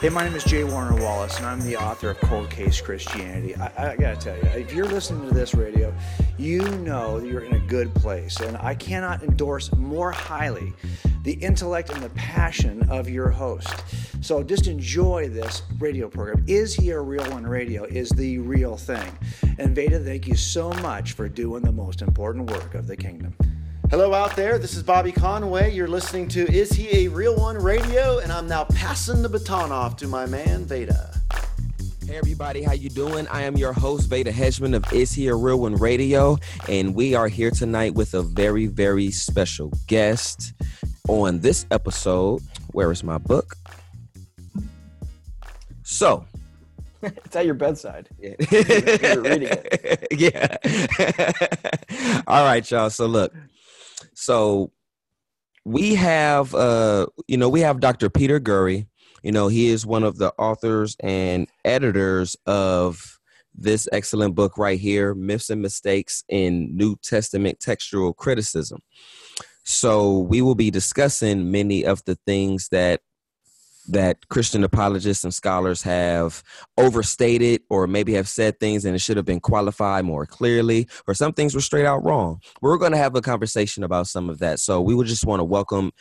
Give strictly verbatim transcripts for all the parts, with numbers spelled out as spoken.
Hey, my name is Jay Warner Wallace, and I'm the author of Cold Case Christianity. I, I gotta tell you, if you're listening to this radio, you know that you're in a good place, and I cannot endorse more highly the intellect and the passion of your host. So just enjoy this radio program. Is He a Real One Radio is the real thing. And Vada, thank you so much for doing the most important work of the kingdom. Hello out there, this is Bobby Conway. You're listening to Is He a Real One Radio, and I'm now passing the baton off to my man, Vada. Hey everybody, how you doing? I am your host, Vada Hedgeman of Is He a Real One Radio, and we are here tonight with a very, very special guest on this episode. Where is my book? So... It's at your bedside. Yeah. You're reading it. Yeah. All right, y'all. So look. So we have, uh, you know, we have Doctor Peter Gurry. You know, he is one of the authors and editors of this excellent book right here, Myths and Mistakes in New Testament Textual Criticism. So we will be discussing many of the things that that Christian apologists and scholars have overstated, or maybe have said things and it should have been qualified more clearly, or some things were straight out wrong. We're going to have a conversation about some of that. So we would just want to welcome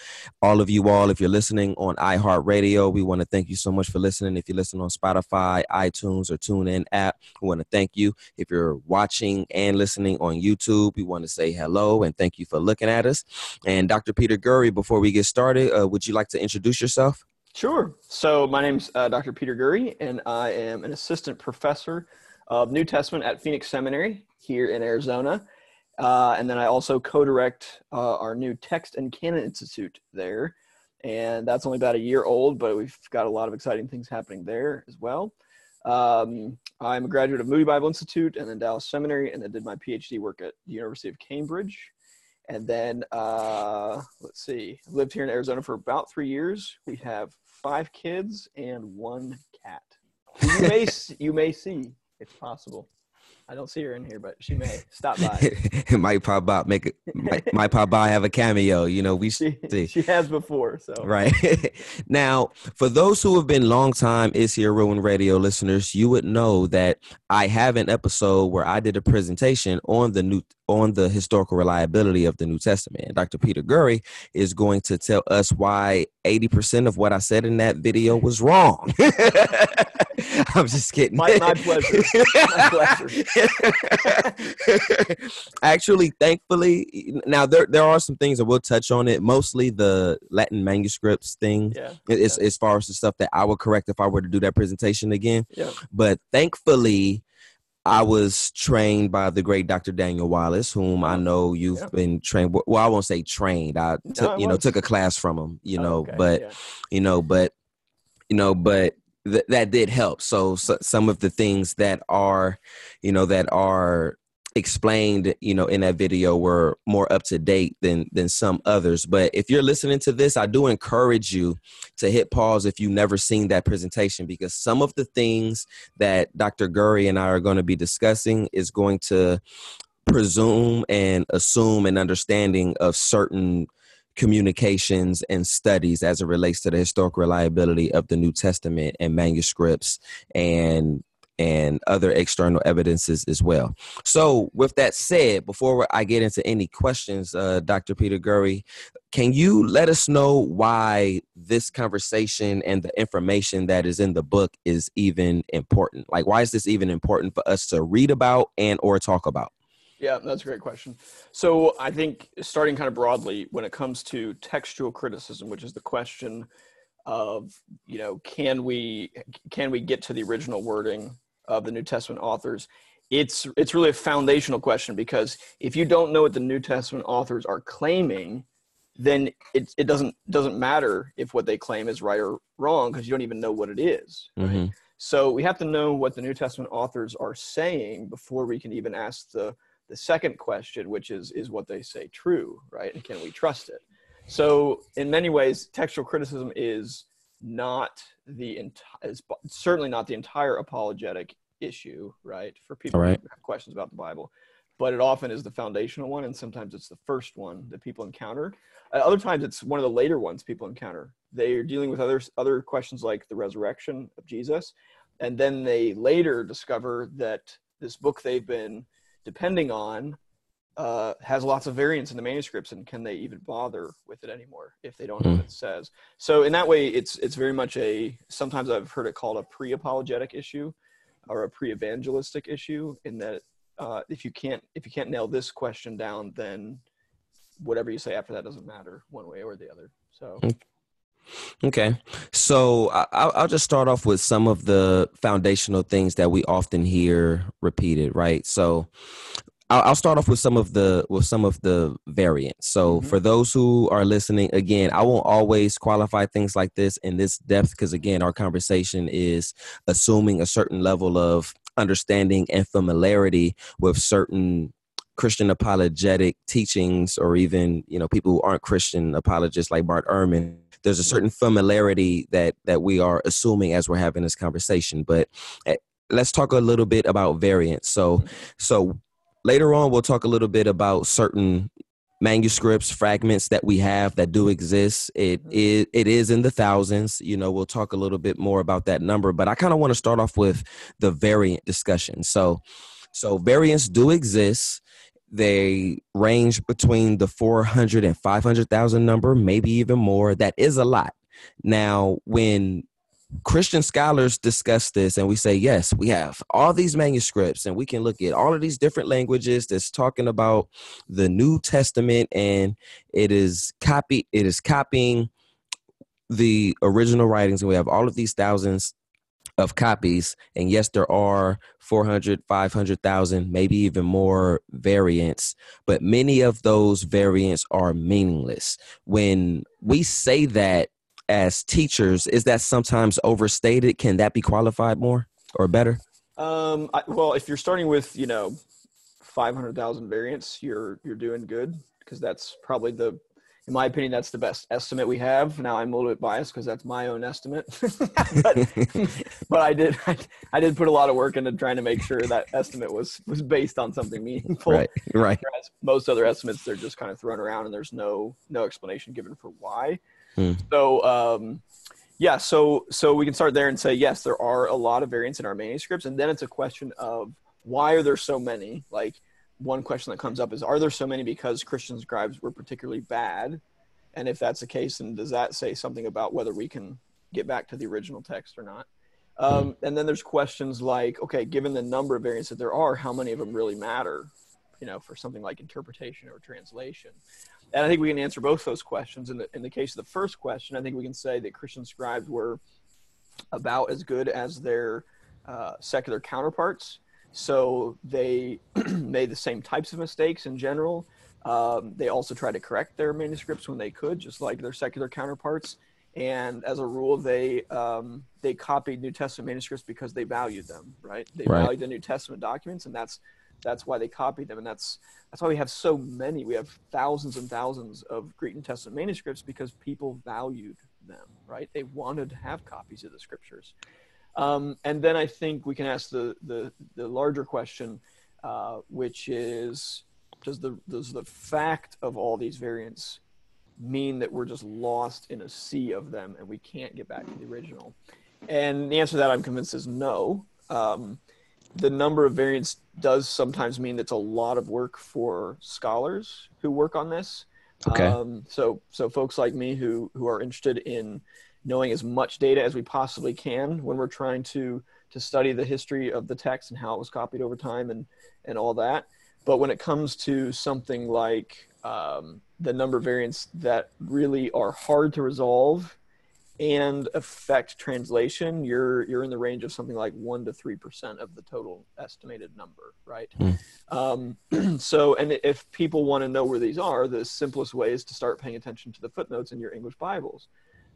all of you all. If you're listening on iHeartRadio, we want to thank you so much for listening. If you listen on Spotify, iTunes, or TuneIn app, we want to thank you. If you're watching and listening on YouTube, we want to say hello and thank you for looking at us. And Doctor Peter Gurry, before we get started, uh, would you like to introduce yourself? Sure. So my name's uh, Doctor Peter Gurry, and I am an assistant professor of New Testament at Phoenix Seminary here in Arizona. Uh, and then I also co-direct uh, our new Text and Canon Institute there. And that's only about a year old, but we've got a lot of exciting things happening there as well. Um, I'm a graduate of Moody Bible Institute and then Dallas Seminary, and then did my PhD work at the University of Cambridge. And then, uh, let's see, I've lived here in Arizona for about three years. We have five kids and one cat. You may, you may see, it's possible. I don't see her in here, but she may stop by. It might pop up, make it, might, might pop by, have a cameo. You know, we she, see. She has before, so. Right. Now, for those who have been longtime Is He a Real One Radio listeners, you would know that I have an episode where I did a presentation on the new, on the historical reliability of the New Testament. And Doctor Peter Gurry is going to tell us why eighty percent of what I said in that video was wrong. I'm just kidding. My, my pleasure. My pleasure. Actually, thankfully, now there there are some things that we'll touch on it. Mostly the Latin manuscripts thing. Yeah. As, yeah. as far as the stuff that I would correct if I were to do that presentation again. Yeah. But thankfully, I was trained by the great Doctor Daniel Wallace, whom I know you've yeah. been trained. Well, I won't say trained. I took, no, I you know took a class from him. You know, oh, okay. but yeah. you know, but you know, but. Th- that did help. So, so some of the things that are, you know, that are explained, you know, in that video were more up to date than than some others. But if you're listening to this, I do encourage you to hit pause if you've never seen that presentation, because some of the things that Doctor Gurry and I are going to be discussing is going to presume and assume an understanding of certain communications and studies as it relates to the historical reliability of the New Testament and manuscripts and and other external evidences as well. So with that said, before I get into any questions, uh, Doctor Peter Gurry, can you let us know why this conversation and the information that is in the book is even important? Like, why is this even important for us to read about and or talk about? Yeah, that's a great question. So I think starting kind of broadly, when it comes to textual criticism, which is the question of, you know, can we can we get to the original wording of the New Testament authors? It's it's really a foundational question, because if you don't know what the New Testament authors are claiming, then it it doesn't doesn't matter if what they claim is right or wrong, because you don't even know what it is. Mm-hmm. Right? So we have to know what the New Testament authors are saying before we can even ask the The second question, which is, is what they say true, right? And can we trust it? So in many ways, textual criticism is not the entire, certainly not the entire apologetic issue, right? For people right. who have questions about the Bible, but it often is the foundational one. And sometimes it's the first one that people encounter. Uh, other times it's one of the later ones people encounter They are dealing with other, other questions like the resurrection of Jesus. And then they later discover that this book they've been depending on uh, has lots of variants in the manuscripts, and can they even bother with it anymore if they don't know what it says? So in that way, it's it's very much a, sometimes I've heard it called a pre-apologetic issue or a pre-evangelistic issue, in that uh, if you can't if you can't nail this question down, then whatever you say after that doesn't matter one way or the other. So. Okay. Okay, so I'll, I'll just start off with some of the foundational things that we often hear repeated, right? So I'll, I'll start off with some of the with some of the variants. So mm-hmm. for those who are listening, again, I won't always qualify things like this in this depth, because again, our conversation is assuming a certain level of understanding and familiarity with certain Christian apologetic teachings, or even, you know, people who aren't Christian apologists like Bart Ehrman. There's a certain familiarity that that we are assuming as we're having this conversation. But let's talk a little bit about variants. So so later on, we'll talk a little bit about certain manuscripts, fragments that we have that do exist. It, it, it is in the thousands. You know, we'll talk a little bit more about that number. But I kind of want to start off with the variant discussion. So so variants do exist. They range between the four hundred and five hundred thousand number, maybe even more. That is a lot. Now, when Christian scholars discuss this and we say, yes, we have all these manuscripts and we can look at all of these different languages that's talking about the New Testament, and it is copy, it is copying the original writings, and we have all of these thousands of copies, and yes, there are four hundred, five hundred thousand, maybe even more variants, but many of those variants are meaningless. When we say that as teachers, is that sometimes overstated? Can that be qualified more or better? Um, I, well, if you're starting with, you know, five hundred thousand variants, you're you're doing good, because that's probably the, in my opinion, that's the best estimate we have. Now, I'm a little bit biased because that's my own estimate, but, but I did I, I did put a lot of work into trying to make sure that estimate was was based on something meaningful. Right, right. Whereas most other estimates, they're just kind of thrown around, and there's no no explanation given for why. Hmm. So, um, yeah, so so we can start there and say, yes, there are a lot of variants in our manuscripts, and then it's a question of why are there so many? Like, one question that comes up is, are there so many because Christian scribes were particularly bad? And if that's the case, then does that say something about whether we can get back to the original text or not? Um, and then there's questions like, okay, given the number of variants that there are, how many of them really matter, you know, for something like interpretation or translation? And I think we can answer both those questions. In the, in the case of the first question, I think we can say that Christian scribes were about as good as their uh, secular counterparts. So they made the same types of mistakes in general. Um, they also tried to correct their manuscripts when they could, just like their secular counterparts. And as a rule, they um, they copied New Testament manuscripts because they valued them, right? They right. valued the New Testament documents, and that's that's why they copied them. And that's that's why we have so many. We have thousands and thousands of Greek New Testament manuscripts because people valued them, right? They wanted to have copies of the scriptures. Um, and then I think we can ask the the, the larger question, uh, which is, does the does the fact of all these variants mean that we're just lost in a sea of them and we can't get back to the original? And the answer to that, I'm convinced, is no. Um, the number of variants does sometimes mean that's a lot of work for scholars who work on this. Okay. Um, so so folks like me who who are interested in knowing as much data as we possibly can when we're trying to to study the history of the text and how it was copied over time and and all that. But when it comes to something like um, the number of variants that really are hard to resolve and affect translation, you're you're in the range of something like one to three percent of the total estimated number, right? Mm. Um, so, and if people want to know where these are, the simplest way is to start paying attention to the footnotes in your English Bibles.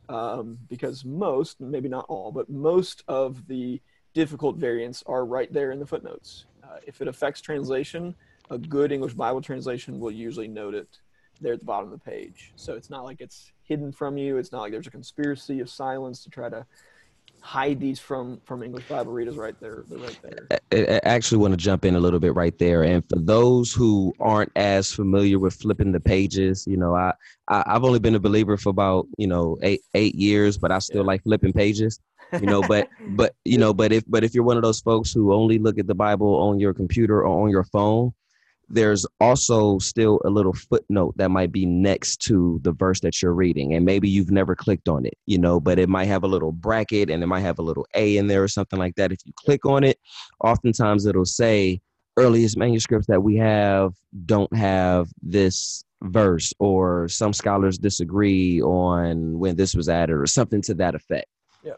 Um, because most, maybe not all, but most of the difficult variants are right there in the footnotes. Uh, if it affects translation, a good English Bible translation will usually note it there at the bottom of the page. So it's not like it's hidden from you. It's not like there's a conspiracy of silence to try to hide these from from English Bible readers right there. They're right there. I actually want to jump in a little bit right there. And for those who aren't as familiar with flipping the pages, you know, I, I I've only been a believer for about, you know, eight eight years, but I still yeah. like flipping pages. You know, but but you know, but if but if you're one of those folks who only look at the Bible on your computer or on your phone, there's also still a little footnote that might be next to the verse that you're reading. And maybe you've never clicked on it, you know, but it might have a little bracket and it might have a little A in there or something like that. If you click on it, oftentimes it'll say earliest manuscripts that we have don't have this verse, or some scholars disagree on when this was added, or something to that effect. Yeah,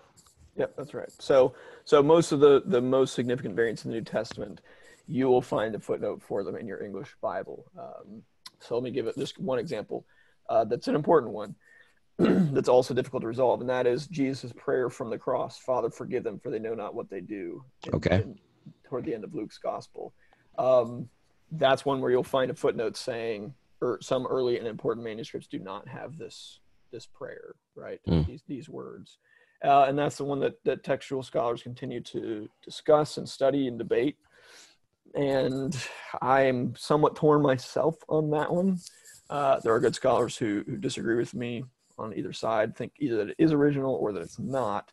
yeah, that's right. So so most of the, the most significant variants in the New Testament, you will find a footnote for them in your English Bible. Um, so let me give it just one example uh, that's an important one that's also difficult to resolve, and that is Jesus' prayer from the cross, Father, forgive them, for they know not what they do. In, okay. In, toward the end of Luke's Gospel. Um, that's one where you'll find a footnote saying, or some early and important manuscripts do not have this this prayer, right, mm. these, these words. Uh, and that's the one that, that textual scholars continue to discuss and study and debate. And I'm somewhat torn myself on that one. Uh, there are good scholars who, who disagree with me on either side, think either that it is original or that it's not.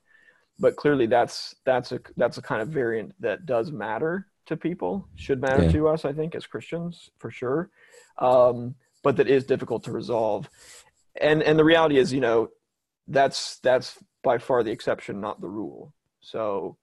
But clearly that's that's a that's a kind of variant that does matter to people, should matter yeah. to us, I think, as Christians, for sure. Um, but that is difficult to resolve. And and the reality is, you know, that's that's by far the exception, not the rule. So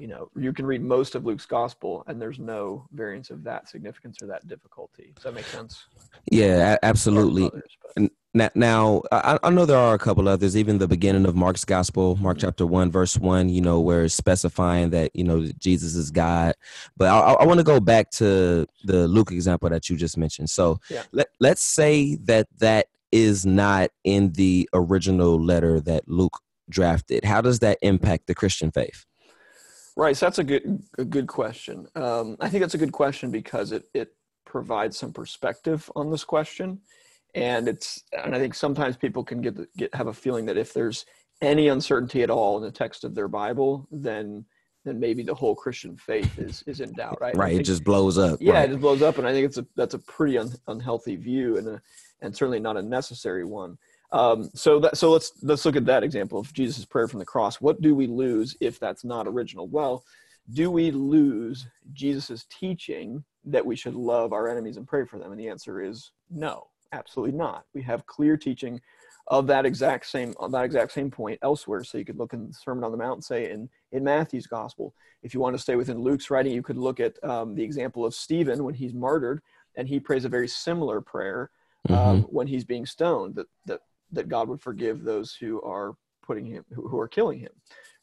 you know, you can read most of Luke's gospel and there's no variance of that significance or that difficulty. Does that make sense? Yeah, absolutely. Others, now, now I, I know there are a couple others, even the beginning of Mark's gospel, Mark chapter one, verse one, you know, where it's specifying that, you know, Jesus is God. But I, I want to go back to the Luke example that you just mentioned. So yeah. let, let's say that that is not in the original letter that Luke drafted. How does that impact the Christian faith? Right, so that's a good a good question. Um, I think that's a good question because it it provides some perspective on this question, and it's and I think sometimes people can get get have a feeling that if there's any uncertainty at all in the text of their Bible, then then maybe the whole Christian faith is is in doubt. Right, right. Think, it just blows up. Yeah, right. It just blows up, and I think it's a that's a pretty un, unhealthy view, and a, and certainly not a necessary one. Um, so that, so let's, let's look at that example of Jesus' prayer from the cross. What do we lose if that's not original? Well, do we lose Jesus' teaching that we should love our enemies and pray for them? And the answer is no, absolutely not. We have clear teaching of that exact same, of that exact same point elsewhere. So you could look in the Sermon on the Mount, say in, in Matthew's gospel. If you want to stay within Luke's writing, you could look at um, the example of Stephen when he's martyred and he prays a very similar prayer um, mm-hmm. when he's being stoned, that, that, that God would forgive those who are putting him, who, who are killing him,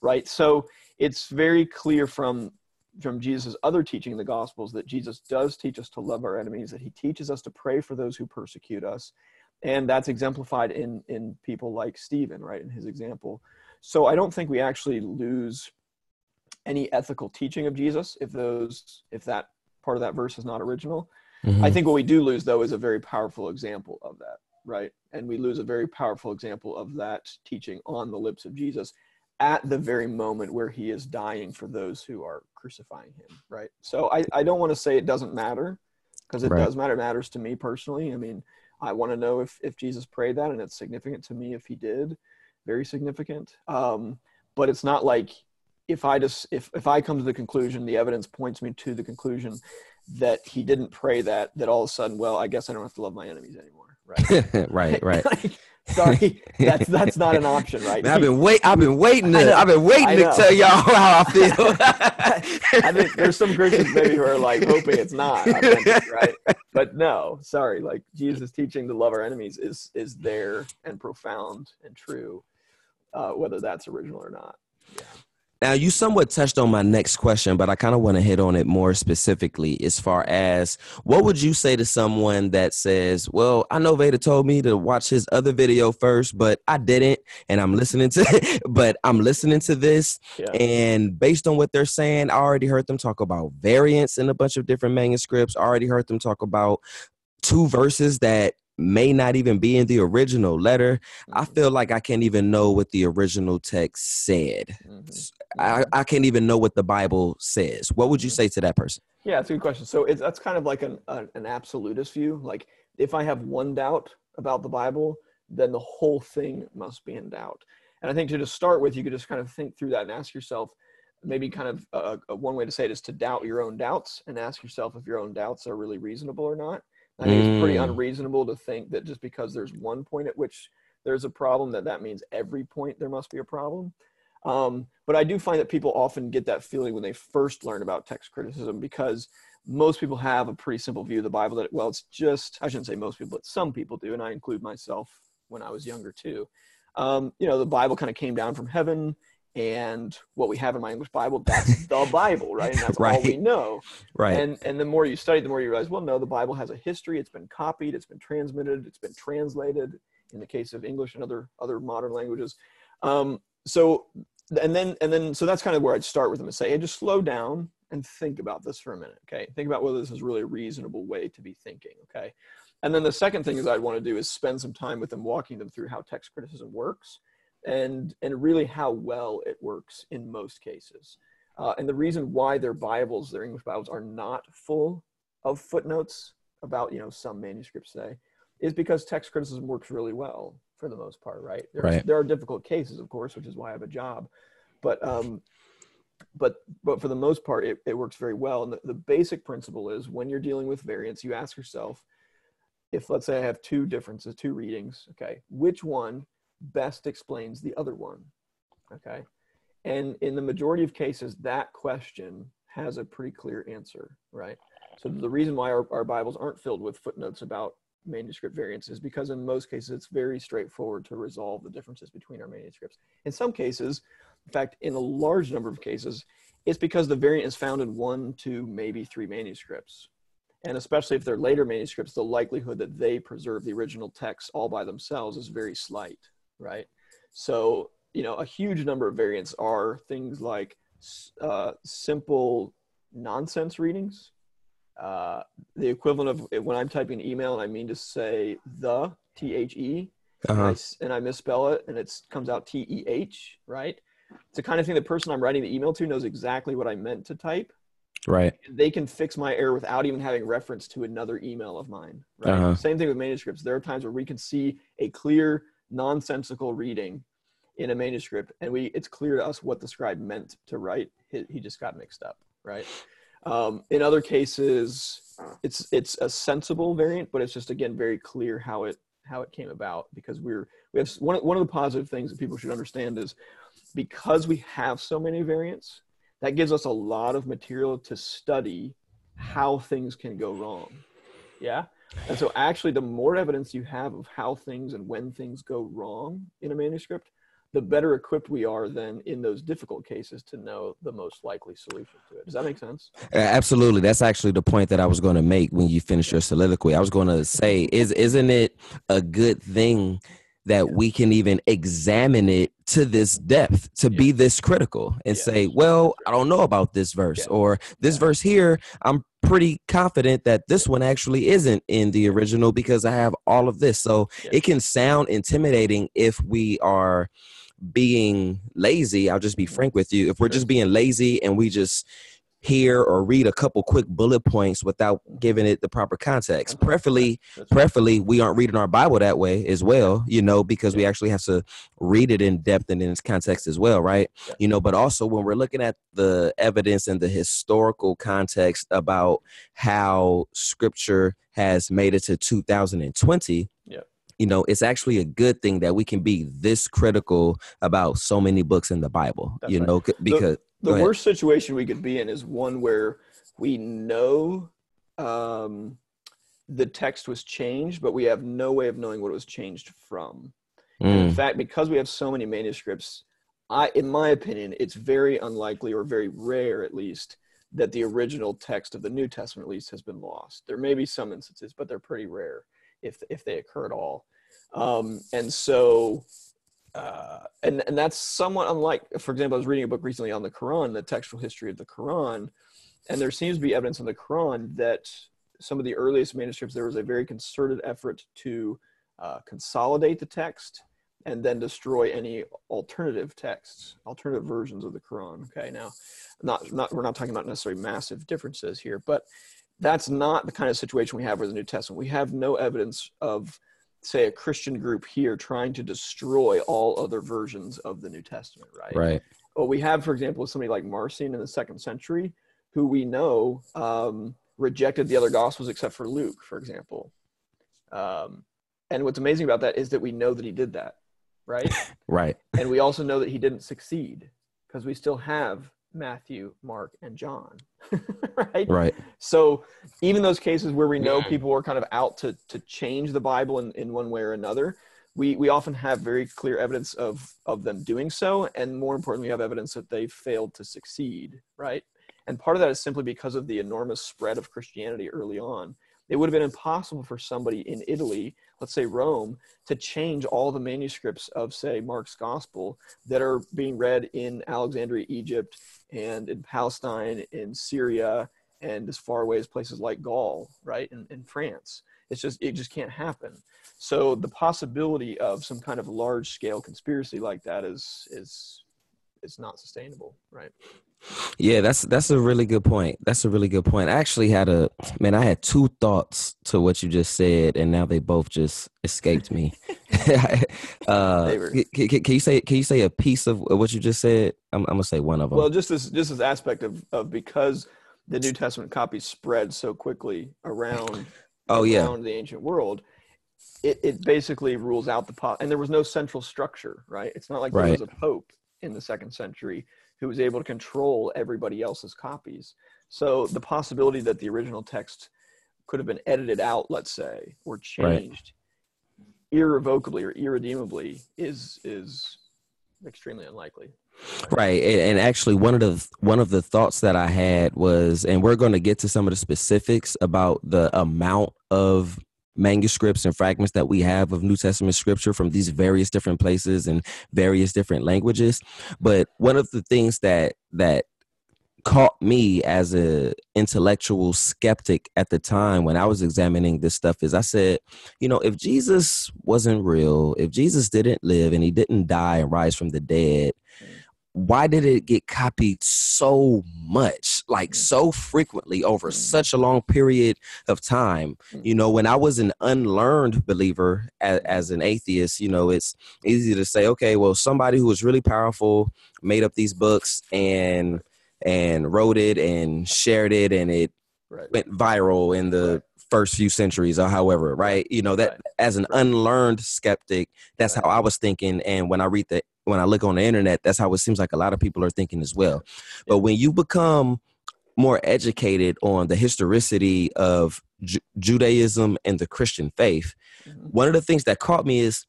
right? So it's very clear from, from Jesus' other teaching in the Gospels that Jesus does teach us to love our enemies, that he teaches us to pray for those who persecute us. And that's exemplified in, in people like Stephen, right, in his example. So I don't think we actually lose any ethical teaching of Jesus if those, if that part of that verse is not original. Mm-hmm. I think what we do lose, though, is a very powerful example of that. Right. And we lose a very powerful example of that teaching on the lips of Jesus at the very moment where he is dying for those who are crucifying him. Right. So I, I don't want to say it doesn't matter, because it right. does matter. It matters to me personally. I mean, I want to know if, if Jesus prayed that, and it's significant to me if he did. Very significant. Um, but it's not like if I just if, if I come to the conclusion, the evidence points me to the conclusion that he didn't pray that, that all of a sudden, well, I guess I don't have to love my enemies anymore. Right, right, right. Like, sorry, that's that's not an option, right? Man, I've been wait, I've been waiting to, I've been waiting to tell y'all how I feel. I think there's some Christians maybe who are like hoping it's not, I meant, right? But no, sorry. Like Jesus' teaching to love our enemies is is there and profound and true, uh, whether that's original or not. Yeah. Now, you somewhat touched on my next question, but I kind of want to hit on it more specifically as far as what would you say to someone that says, well, I know Vada told me to watch his other video first, but I didn't. And I'm listening to but I'm listening to this. Yeah. And based on what they're saying, I already heard them talk about variants in a bunch of different manuscripts. I already heard them talk about two verses that may not even be in the original letter. Mm-hmm. I feel like I can't even know what the original text said. Mm-hmm. I, I can't even know what the Bible says. What would you say to that person? Yeah, that's a good question. So it's, that's kind of like an, a, an absolutist view. Like if I have one doubt about the Bible, then the whole thing must be in doubt. And I think to just start with, you could just kind of think through that and ask yourself, maybe kind of uh, one way to say it is to doubt your own doubts and ask yourself if your own doubts are really reasonable or not. I think mm. it's pretty unreasonable to think that just because there's one point at which there's a problem, that that means every point there must be a problem. Um, but I do find that people often get that feeling when they first learn about text criticism, because most people have a pretty simple view of the Bible that, well, it's just, I shouldn't say most people, but some people do. And I include myself when I was younger too. Um, you know, the Bible kind of came down from heaven, and what we have in my English Bible, that's the Bible, right? And that's right. all we know. Right. And and the more you study, the more you realize, well, no, the Bible has a history. It's been copied. It's been transmitted. It's been translated in the case of English and other, other modern languages. Um, so, and then, and then, so that's kind of where I'd start with them and say, hey, just slow down and think about this for a minute. Okay. Think about whether this is really a reasonable way to be thinking. Okay. And then the second thing is I'd want to do is spend some time with them, walking them through how text criticism works. And and really how well it works in most cases. Uh, and the reason why their Bibles, their English Bibles, are not full of footnotes about, you know, some manuscripts say, is because text criticism works really well for the most part, right? There, right. there are difficult cases, of course, which is why I have a job. But um, but but for the most part, it, it works very well. And the, the basic principle is when you're dealing with variants, you ask yourself, if let's say I have two differences, two readings, okay, which one best explains the other one, okay? And in the majority of cases, that question has a pretty clear answer, right? So the reason why our, our Bibles aren't filled with footnotes about manuscript variants is because in most cases, it's very straightforward to resolve the differences between our manuscripts. In some cases, in fact, in a large number of cases, it's because the variant is found in one, two, maybe three manuscripts. And especially if they're later manuscripts, the likelihood that they preserve the original text all by themselves is very slight. Right. So, you know, a huge number of variants are things like uh, simple nonsense readings. Uh, the equivalent of when I'm typing an email and I mean to say the T H E uh-huh. and, I, and I misspell it and it comes out T E H. Right. It's the kind of thing the person I'm writing the email to knows exactly what I meant to type. Right. They can fix my error without even having reference to another email of mine. Right. Uh-huh. Same thing with manuscripts. There are times where we can see a clear nonsensical reading in a manuscript, and we it's clear to us what the scribe meant to write. He, he just got mixed up, right? Um, in other cases, it's it's a sensible variant, but it's just again very clear how it how it came about, because we're we have one one of the positive things that people should understand is because we have so many variants, that gives us a lot of material to study how things can go wrong. Yeah. And so actually, the more evidence you have of how things and when things go wrong in a manuscript, the better equipped we are then in those difficult cases to know the most likely solution to it. Does that make sense? Absolutely. That's actually the point that I was going to make when you finished your soliloquy. I was going to say, is, isn't it a good thing that yeah. we can even examine it to this depth, to yeah. be this critical and yeah. say, well, I don't know about this verse yeah. or this yeah. verse here. I'm pretty confident that this one actually isn't in the original because I have all of this. So yeah. it can sound intimidating if we are being lazy. I'll just be frank with you. If we're just being lazy and we just hear or read a couple quick bullet points without giving it the proper context. Preferably, preferably we aren't reading our Bible that way as well, you know, because we actually have to read it in depth and in its context as well, right? You know, but also when we're looking at the evidence and the historical context about how Scripture has made it to two thousand twenty, yeah. you know, it's actually a good thing that we can be this critical about so many books in the Bible, That's you right. know, because... The- The worst situation we could be in is one where we know um, the text was changed, but we have no way of knowing what it was changed from. Mm. And in fact, because we have so many manuscripts, I, in my opinion, it's very unlikely or very rare, at least, that the original text of the New Testament, at least, has been lost. There may be some instances, but they're pretty rare if if they occur at all. Um, and so... Uh, and, and that's somewhat unlike, for example, I was reading a book recently on the Quran, the textual history of the Quran, and there seems to be evidence in the Quran that some of the earliest manuscripts, there was a very concerted effort to uh, consolidate the text and then destroy any alternative texts, alternative versions of the Quran. Okay, now, not, not, we're not talking about necessarily massive differences here, but that's not the kind of situation we have with the New Testament. We have no evidence of, say, a Christian group here trying to destroy all other versions of the New Testament, right? Right. What we have, for example, is somebody like Marcion in the second century, who we know um, rejected the other Gospels except for Luke, for example. Um, and what's amazing about that is that we know that he did that, right? Right. And we also know that he didn't succeed, because we still have Matthew, Mark, and John, right? Right. So even those cases where we know people were kind of out to to change the Bible in, in one way or another, we we often have very clear evidence of of them doing so, and more importantly, we have evidence that they failed to succeed, right? And part of that is simply because of the enormous spread of Christianity early on. It would have been impossible for somebody in Italy, let's say Rome, to change all the manuscripts of, say, Mark's Gospel that are being read in Alexandria, Egypt, and in Palestine, in Syria, and as far away as places like Gaul, right, in, in France. It's just, it just can't happen. So the possibility of some kind of large-scale conspiracy like that is is is not sustainable, right? Yeah, that's that's a really good point. That's a really good point. I actually had a man. I had two thoughts to what you just said, and now they both just escaped me. uh, can, can you say can you say a piece of what you just said? I'm, I'm gonna say one of them. Well, just this just this aspect of of because the New Testament copies spread so quickly around oh around yeah the ancient world. It it basically rules out the po- and there was no central structure, right? It's not like there right. was a pope in the second century who was able to control everybody else's copies. So the possibility that the original text could have been edited out, let's say, or changed right. irrevocably or irredeemably is is extremely unlikely. Right. And, and actually one of the one of the thoughts that I had was, and we're going to get to some of the specifics about the amount of manuscripts and fragments that we have of New Testament scripture from these various different places and various different languages. But one of the things that that caught me as an intellectual skeptic at the time when I was examining this stuff is I said, you know, if Jesus wasn't real, if Jesus didn't live and he didn't die and rise from the dead, why did it get copied so much, like so frequently over such a long period of time? You know, when I was an unlearned believer as, as an atheist, you know, it's easy to say, okay, well, somebody who was really powerful made up these books and and wrote it and shared it and it right. went viral in the right. first few centuries or however, right? You know, that right. as an right. unlearned skeptic, that's right. how I was thinking. And when I read the when I look on the internet, that's how it seems like a lot of people are thinking as well. But when you become more educated on the historicity of Ju- Judaism and the Christian faith, mm-hmm. one of the things that caught me is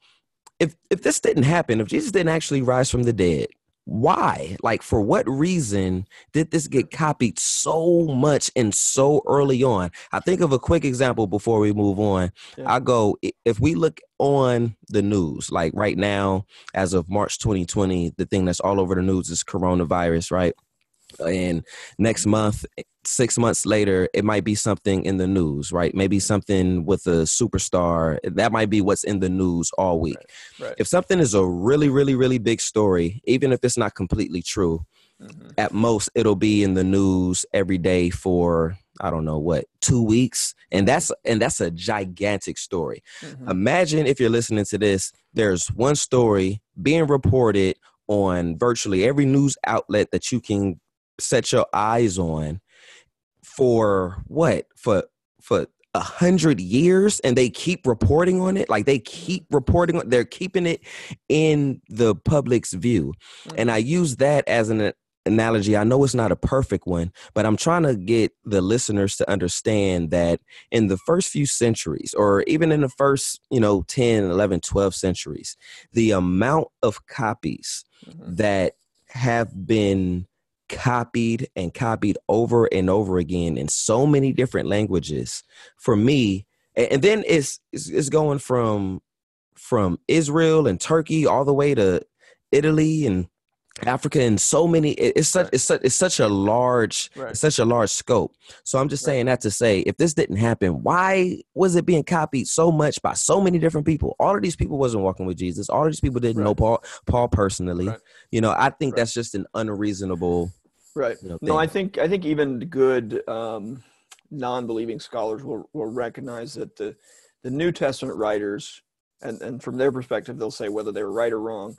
if, if this didn't happen, if Jesus didn't actually rise from the dead, why? Like, for what reason did this get copied so much and so early on? I think of a quick example before we move on. Yeah. I go, if we look on the news, like right now, as of March twenty twenty, the thing that's all over the news is coronavirus, right? And next month, six months later, it might be something in the news, right? Maybe something with a superstar. That might be what's in the news all week. Right, right. If something is a really, really, really big story, even if it's not completely true, mm-hmm. at most it'll be in the news every day for, I don't know what, two weeks. And that's, and that's a gigantic story. Mm-hmm. Imagine if you're listening to this, there's one story being reported on virtually every news outlet that you can set your eyes on for what for for a hundred years, and they keep reporting on it. Like they keep reporting on, they're keeping it in the public's view. And I use that as an analogy. I know it's not a perfect one, but I'm trying to get the listeners to understand that in the first few centuries, or even in the first, you know, ten, eleven, twelve centuries, the amount of copies mm-hmm. that have been copied and copied over and over again in so many different languages for me. And then it's, it's, it's going from, from Israel and Turkey all the way to Italy and Africa in so many, it, it's such, right. it's such, it's such a large, right. it's such a large scope. So I'm just right. saying that to say, if this didn't happen, why was it being copied so much by so many different people? All of these people wasn't walking with Jesus. All of these people didn't right. know Paul, Paul personally. Right. You know, I think right. that's just an unreasonable. Right. You know, no, I think, I think even good um, non-believing scholars will, will recognize that the, the New Testament writers, and, and from their perspective, they'll say whether they were right or wrong,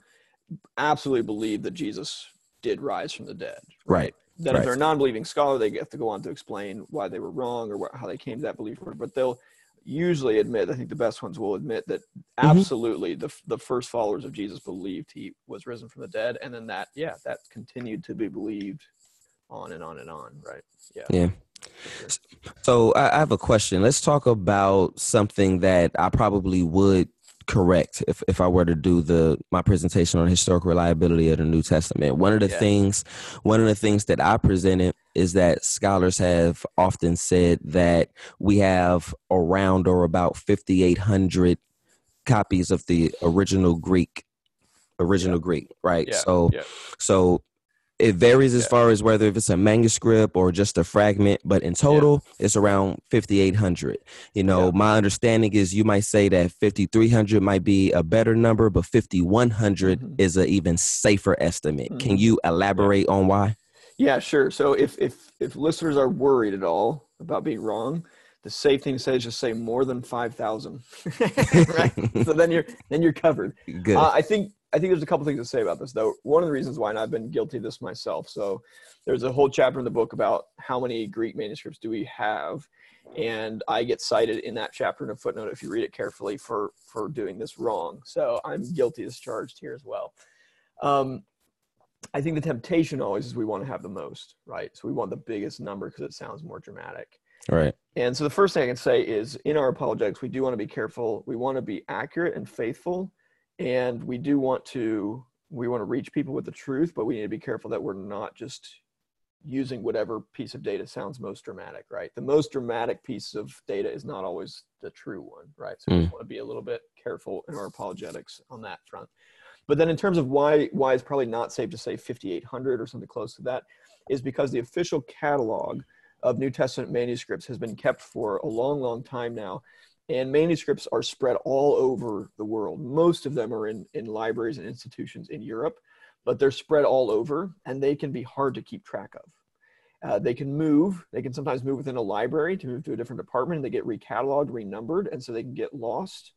absolutely believe that Jesus did rise from the dead. Right. Then right. if they're a non-believing scholar, they have to go on to explain why they were wrong or what, how they came to that belief. But they'll usually admit, I think the best ones will admit that absolutely mm-hmm. the the first followers of Jesus believed he was risen from the dead. And then that, yeah, that continued to be believed on and on and on. Right. Yeah. Yeah. So I have a question. Let's talk about something that I probably would correct if, if I were to do the my presentation on historical reliability of the New Testament. One of the yeah. things, one of the things that I presented is that scholars have often said that we have around or about fifty-eight hundred copies of the original Greek, original yeah. Greek, right? Yeah. So, yeah. so. It varies as yeah. far as whether if it's a manuscript or just a fragment, but in total, yeah. it's around fifty-eight hundred. You know, yeah. my understanding is you might say that fifty-three hundred might be a better number, but fifty-one hundred mm-hmm. is an even safer estimate. Mm-hmm. Can you elaborate on why? Yeah, sure. So if, if, if listeners are worried at all about being wrong, the safe thing to say is just say more than five thousand, right? So then you're, then you're covered. Good. Uh, I think, I think there's a couple things to say about this, though. One of the reasons why, and I've been guilty of this myself. So there's a whole chapter in the book about how many Greek manuscripts do we have. And I get cited in that chapter in a footnote, if you read it carefully, for, for doing this wrong. So I'm guilty as charged here as well. Um, I think the temptation always is we want to have the most, right? So we want the biggest number because it sounds more dramatic. Right. And so the first thing I can say is in our apologetics, we do want to be careful. We want to be accurate and faithful. And we do want to, we want to reach people with the truth, but we need to be careful that we're not just using whatever piece of data sounds most dramatic, right? The most dramatic piece of data is not always the true one, right? So mm. we want to be a little bit careful in our apologetics on that front. But then in terms of why, why it's probably not safe to say fifty-eight hundred or something close to that is because the official catalog of New Testament manuscripts has been kept for a long, long time now. And manuscripts are spread all over the world. Most of them are in, in libraries and institutions in Europe, but they're spread all over and they can be hard to keep track of. Uh, they can move, they can sometimes move within a library to move to a different department and they get recataloged, renumbered, and so they can get lost.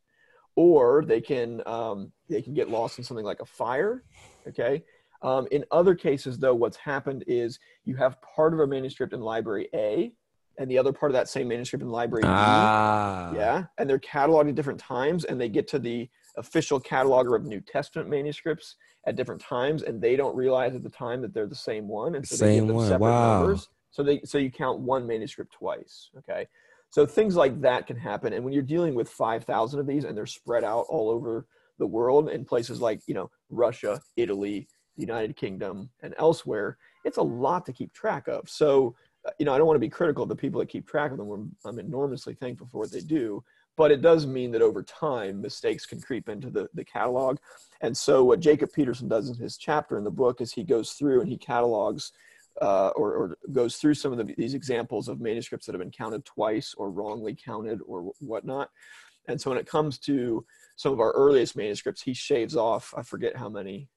Or they can, um, they can get lost in something like a fire, okay? Um, in other cases though, what's happened is you have part of a manuscript in library A, and the other part of that same manuscript in library B, ah. yeah, and they're cataloged at different times, and they get to the official cataloger of New Testament manuscripts at different times, and they don't realize at the time that they're the same one, and so same they give them separate wow. numbers. So they, so you count one manuscript twice, okay? So things like that can happen, and when you're dealing with five thousand of these, and they're spread out all over the world in places like, you know, Russia, Italy, the United Kingdom, and elsewhere, it's a lot to keep track of. So, you know, I don't want to be critical of the people that keep track of them. I'm enormously thankful for what they do, but it does mean that over time, mistakes can creep into the, the catalog. And so what Jacob Peterson does in his chapter in the book is he goes through and he catalogs uh, or, or goes through some of the, these examples of manuscripts that have been counted twice or wrongly counted or whatnot. And so when it comes to some of our earliest manuscripts, he shaves off, I forget how many,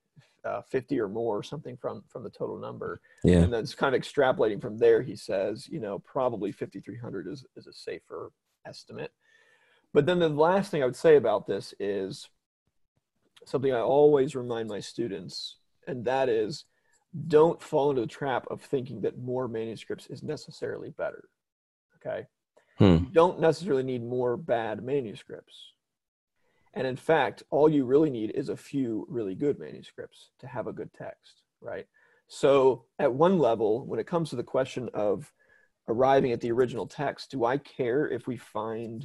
Uh, fifty or more or something from from the total number, yeah. and then it's kind of extrapolating from there. He says, you know, probably fifty-three hundred is, is a safer estimate. But then the last thing I would say about this is something I always remind my students, and that is don't fall into the trap of thinking that more manuscripts is necessarily better, okay? Hmm. You don't necessarily need more bad manuscripts. And in fact, all you really need is a few really good manuscripts to have a good text, right? So at one level, when it comes to the question of arriving at the original text, do I care if we find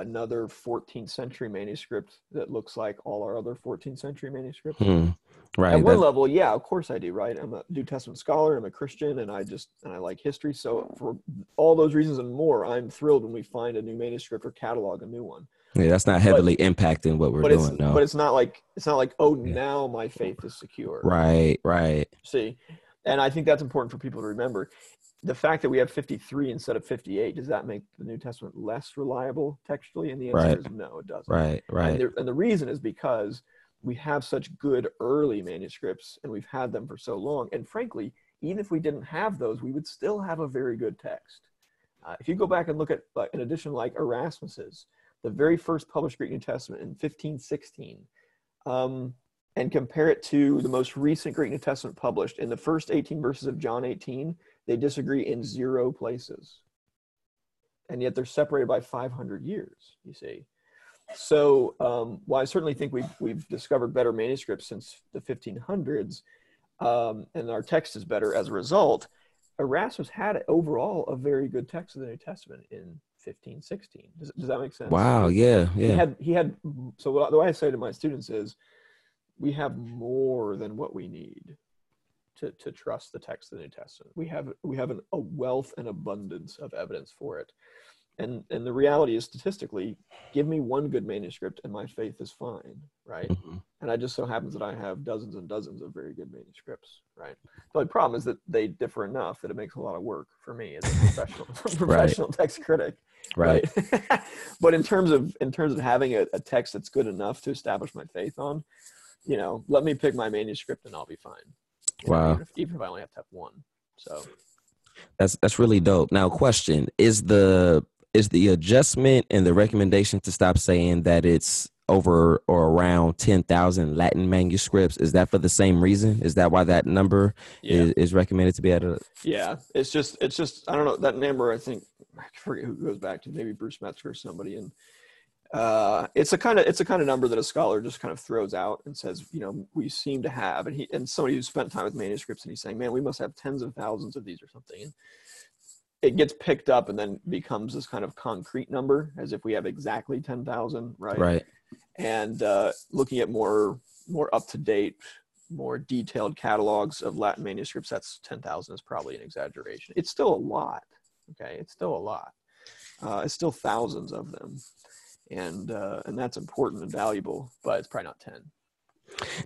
another fourteenth century manuscript that looks like all our other fourteenth century manuscripts? Hmm. Right. At one that... level, yeah, of course I do, right? I'm a New Testament scholar, I'm a Christian, and I just and I like history. So for all those reasons and more, I'm thrilled when we find a new manuscript or catalog a new one. Yeah, that's not heavily but, impacting what we're but doing, no. But it's not like it's not like, oh, yeah. now my faith is secure. Right, right. See, and I think that's important for people to remember. The fact that we have fifty-three instead of fifty-eight, does that make the New Testament less reliable textually? And the answer right. is no, it doesn't. Right, right. And, there, and the reason is because we have such good early manuscripts and we've had them for so long. And frankly, even if we didn't have those, we would still have a very good text. Uh, if you go back and look at uh, an edition like Erasmus's, the very first published Greek New Testament in fifteen sixteen, um, and compare it to the most recent Greek New Testament published, in the first eighteen verses of John eighteen, they disagree in zero places, and yet they're separated by five hundred years, you see. So um, while I certainly think we've, we've discovered better manuscripts since the fifteen hundreds, um, and our text is better as a result, Erasmus had overall a very good text of the New Testament in fifteen sixteen. Does, does that make sense? Wow, yeah, yeah. He had, he had, so what, the way I say to my students is, we have more than what we need to, to trust the text of the New Testament. We have we have an, a wealth and abundance of evidence for it. And and the reality is, statistically, give me one good manuscript and my faith is fine, right? Mm-hmm. And I just so happens that I have dozens and dozens of very good manuscripts, right? But the problem is that they differ enough that it makes a lot of work for me as a professional professional right. text critic. Right. right? But in terms of in terms of having a, a text that's good enough to establish my faith on, you know, let me pick my manuscript and I'll be fine. You wow. know, even, if, even if I only have to have one. So that's that's really dope. Now, question is the is the adjustment and the recommendation to stop saying that it's over or around ten thousand Latin manuscripts. Is that for the same reason? Is that why that number yeah. is, is recommended to be at a? Yeah, it's just it's just I don't know that number. I think I forget who goes back to, maybe Bruce Metzger or somebody, and uh it's a kind of it's a kind of number that a scholar just kind of throws out and says, you know, we seem to have, and he and somebody who spent time with manuscripts, and he's saying, man, we must have tens of thousands of these or something, and it gets picked up and then becomes this kind of concrete number as if we have exactly ten thousand, right right and uh looking at more more up-to-date, more detailed catalogs of Latin manuscripts, that's ten thousand is probably an exaggeration. It's still a lot. Okay, it's still a lot. Uh it's still thousands of them. And uh, and that's important and valuable, but it's probably not ten.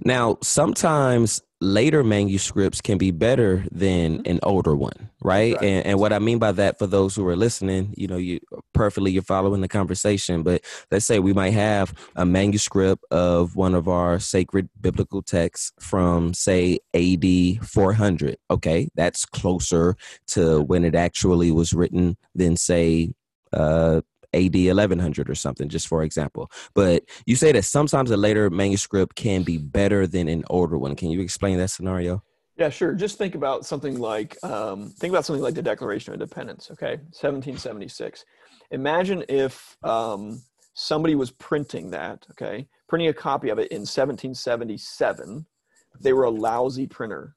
Now, sometimes later manuscripts can be better than an older one, right? right. And, and what I mean by that, for those who are listening, you know, you perfectly, you're following the conversation, but let's say we might have a manuscript of one of our sacred biblical texts from, say, A D four hundred. Okay, that's closer to when it actually was written than, say, uh A D eleven hundred or something, just for example. But you say that sometimes a later manuscript can be better than an older one. Can you explain that scenario? Yeah, sure. Just think about something like um, think about something like the Declaration of Independence. Okay, seventeen seventy-six. Imagine if um, somebody was printing that. Okay, printing a copy of it in seventeen seventy-seven. They were a lousy printer,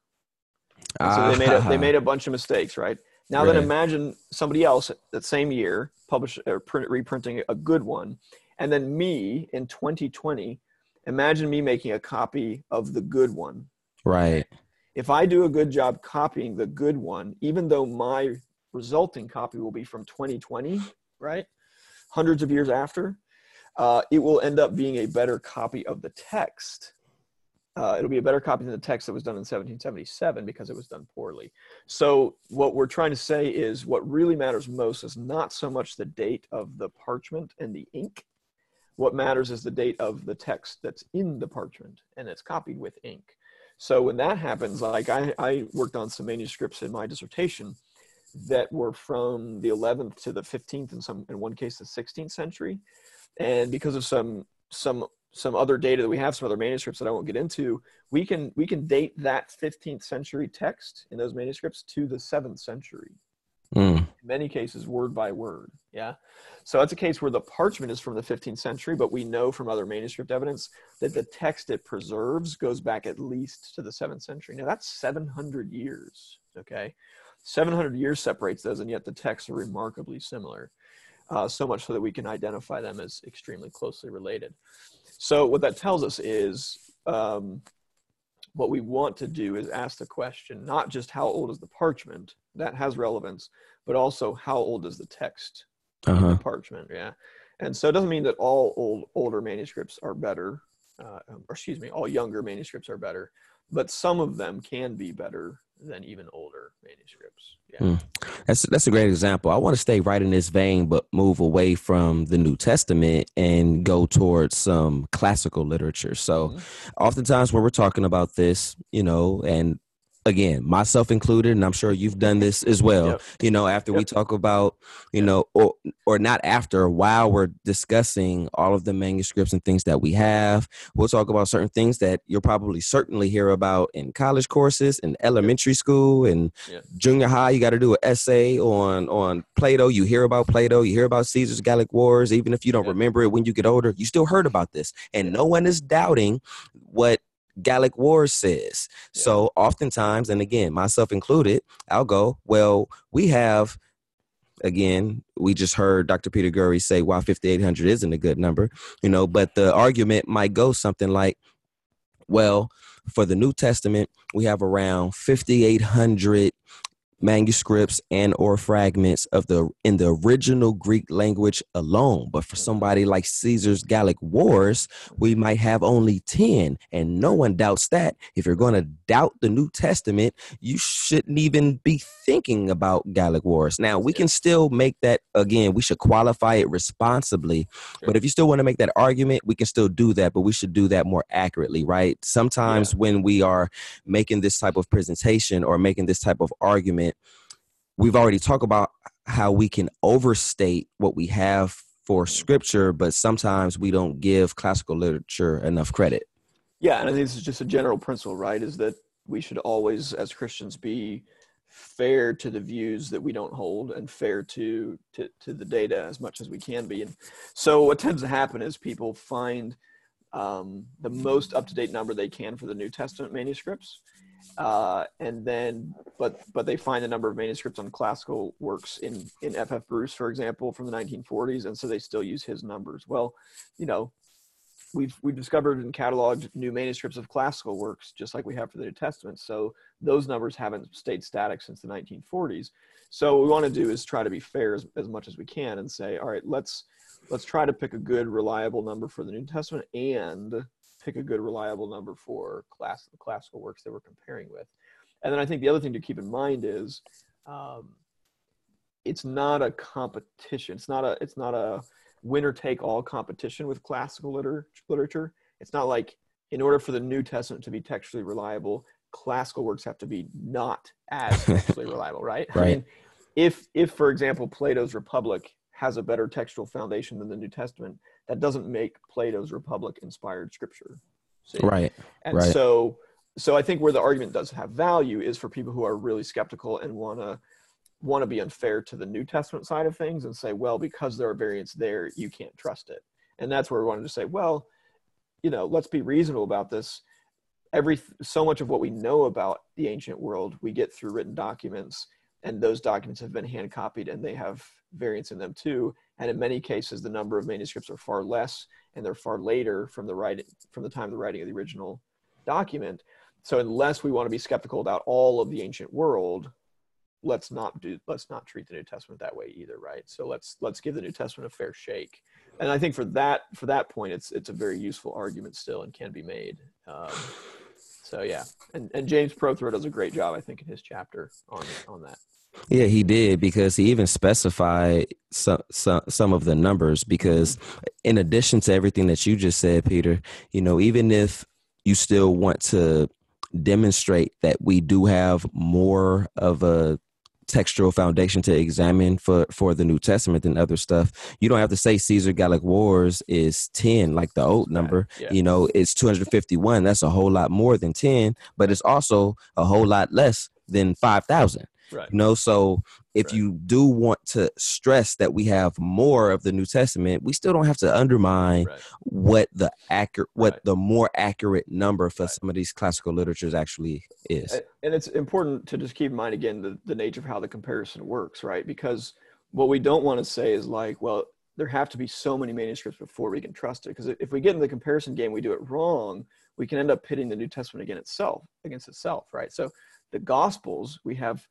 and so they made a, they made a bunch of mistakes, right? Now right. then imagine somebody else that same year publish or print, reprinting a good one. And then me in twenty twenty, imagine me making a copy of the good one. Right. If I do a good job copying the good one, even though my resulting copy will be from twenty twenty, right? Hundreds of years after, uh, it will end up being a better copy of the text. Uh, it'll be a better copy than the text that was done in seventeen seventy-seven because it was done poorly. So what we're trying to say is what really matters most is not so much the date of the parchment and the ink. What matters is the date of the text that's in the parchment and it's copied with ink. So when that happens, like I, I worked on some manuscripts in my dissertation that were from the eleventh to the fifteenth, and some, in one case, the sixteenth century. And because of some some some other data that we have, some other manuscripts that I won't get into, we can we can date that fifteenth century text in those manuscripts to the seventh century. Mm. In many cases, word by word, yeah? So that's a case where the parchment is from the fifteenth century, but we know from other manuscript evidence that the text it preserves goes back at least to the seventh century. Now that's seven hundred years, okay? seven hundred years separates those, and yet the texts are remarkably similar. uh, so much so that we can identify them as extremely closely related. So what that tells us is um, what we want to do is ask the question, not just how old is the parchment, that has relevance, but also how old is the text uh-huh. in the parchment, yeah. And so it doesn't mean that all old older manuscripts are better, uh, or excuse me, all younger manuscripts are better, but some of them can be better than even older manuscripts. Yeah. Mm. That's that's a great example. I want to stay right in this vein, but move away from the New Testament and go towards some classical literature. So mm-hmm. oftentimes when we're talking about this, you know, and again, myself included, and I'm sure you've done this as well, yep. you know, after yep. we talk about, you yep. know, or, or not after, while we're discussing all of the manuscripts and things that we have, we'll talk about certain things that you'll probably certainly hear about in college courses, in elementary yep. school, and yep. junior high. You got to do an essay on, on Plato. You hear about Plato. You hear about Caesar's Gallic Wars. Even if you don't yep. remember it when you get older, you still heard about this. And no one is doubting what Gallic Wars says. Yeah. So oftentimes, and again, myself included, I'll go, well, we have, again, we just heard Doctor Peter Gurry say why fifty-eight hundred isn't a good number, you know, but the argument might go something like, well, for the New Testament, we have around fifty-eight hundred manuscripts and or fragments of the in the original Greek language alone, but for somebody like Caesar's Gallic Wars, we might have only ten, and no one doubts that. If you're going to doubt the New Testament, you shouldn't even be thinking about Gallic Wars. Now, we can still make that, again, we should qualify it responsibly, but if you still want to make that argument, we can still do that, but we should do that more accurately, right? Sometimes yeah. when we are making this type of presentation or making this type of argument, we've already talked about how we can overstate what we have for scripture, but sometimes we don't give classical literature enough credit. Yeah, and I think this is just a general principle, right, is that we should always, as Christians, be fair to the views that we don't hold and fair to, to, to the data as much as we can be. And so what tends to happen is people find um, the most up-to-date number they can for the New Testament manuscripts. Uh, and then, but, but they find a number of manuscripts on classical works in, in F F Bruce, for example, from the nineteen forties. And so they still use his numbers. Well, you know, we've, we've discovered and cataloged new manuscripts of classical works, just like we have for the New Testament. So those numbers haven't stayed static since the nineteen forties. So what we want to do is try to be fair as, as much as we can and say, all right, let's, let's try to pick a good, reliable number for the New Testament and pick a good reliable number for class, classical works that we're comparing with. And then I think the other thing to keep in mind is um, it's not a competition. It's not a, it's not a winner take all competition with classical liter- literature. It's not like in order for the New Testament to be textually reliable, classical works have to be not as textually reliable, right? right? I mean, if, if for example, Plato's Republic has a better textual foundation than the New Testament, that doesn't make Plato's Republic inspired scripture. See? Right. And right. so, so I think where the argument does have value is for people who are really skeptical and want to want to be unfair to the New Testament side of things and say, well, because there are variants there, you can't trust it. And that's where we wanted to say, well, you know, let's be reasonable about this. Every, so much of what we know about the ancient world, we get through written documents, and those documents have been hand copied and they have variants in them too. And in many cases, the number of manuscripts are far less and they're far later from the writing, from the time of the writing of the original document. So unless we want to be skeptical about all of the ancient world, let's not do, let's not treat the New Testament that way either, right? So let's, let's give the New Testament a fair shake. And I think for that, for that point, it's, it's a very useful argument still and can be made. Um, So, yeah. And and James Prothro does a great job, I think, in his chapter on on that. Yeah, he did, because he even specified some, some, some of the numbers, because in addition to everything that you just said, Peter, you know, even if you still want to demonstrate that we do have more of a textual foundation to examine for, for the New Testament than other stuff, you don't have to say Caesar Gallic Wars is ten, like the old number, yeah. you know, it's two hundred fifty-one. That's a whole lot more than ten, but it's also a whole lot less than five thousand. Right. You know, so if right. you do want to stress that we have more of the New Testament, we still don't have to undermine right. what the accurate, what right. the more accurate number for right. some of these classical literatures actually is. And it's important to just keep in mind, again, the, the nature of how the comparison works, right? Because what we don't want to say is like, well, there have to be so many manuscripts before we can trust it. Because if we get in the comparison game, we do it wrong, we can end up pitting the New Testament against itself, against itself, right? So the Gospels, we have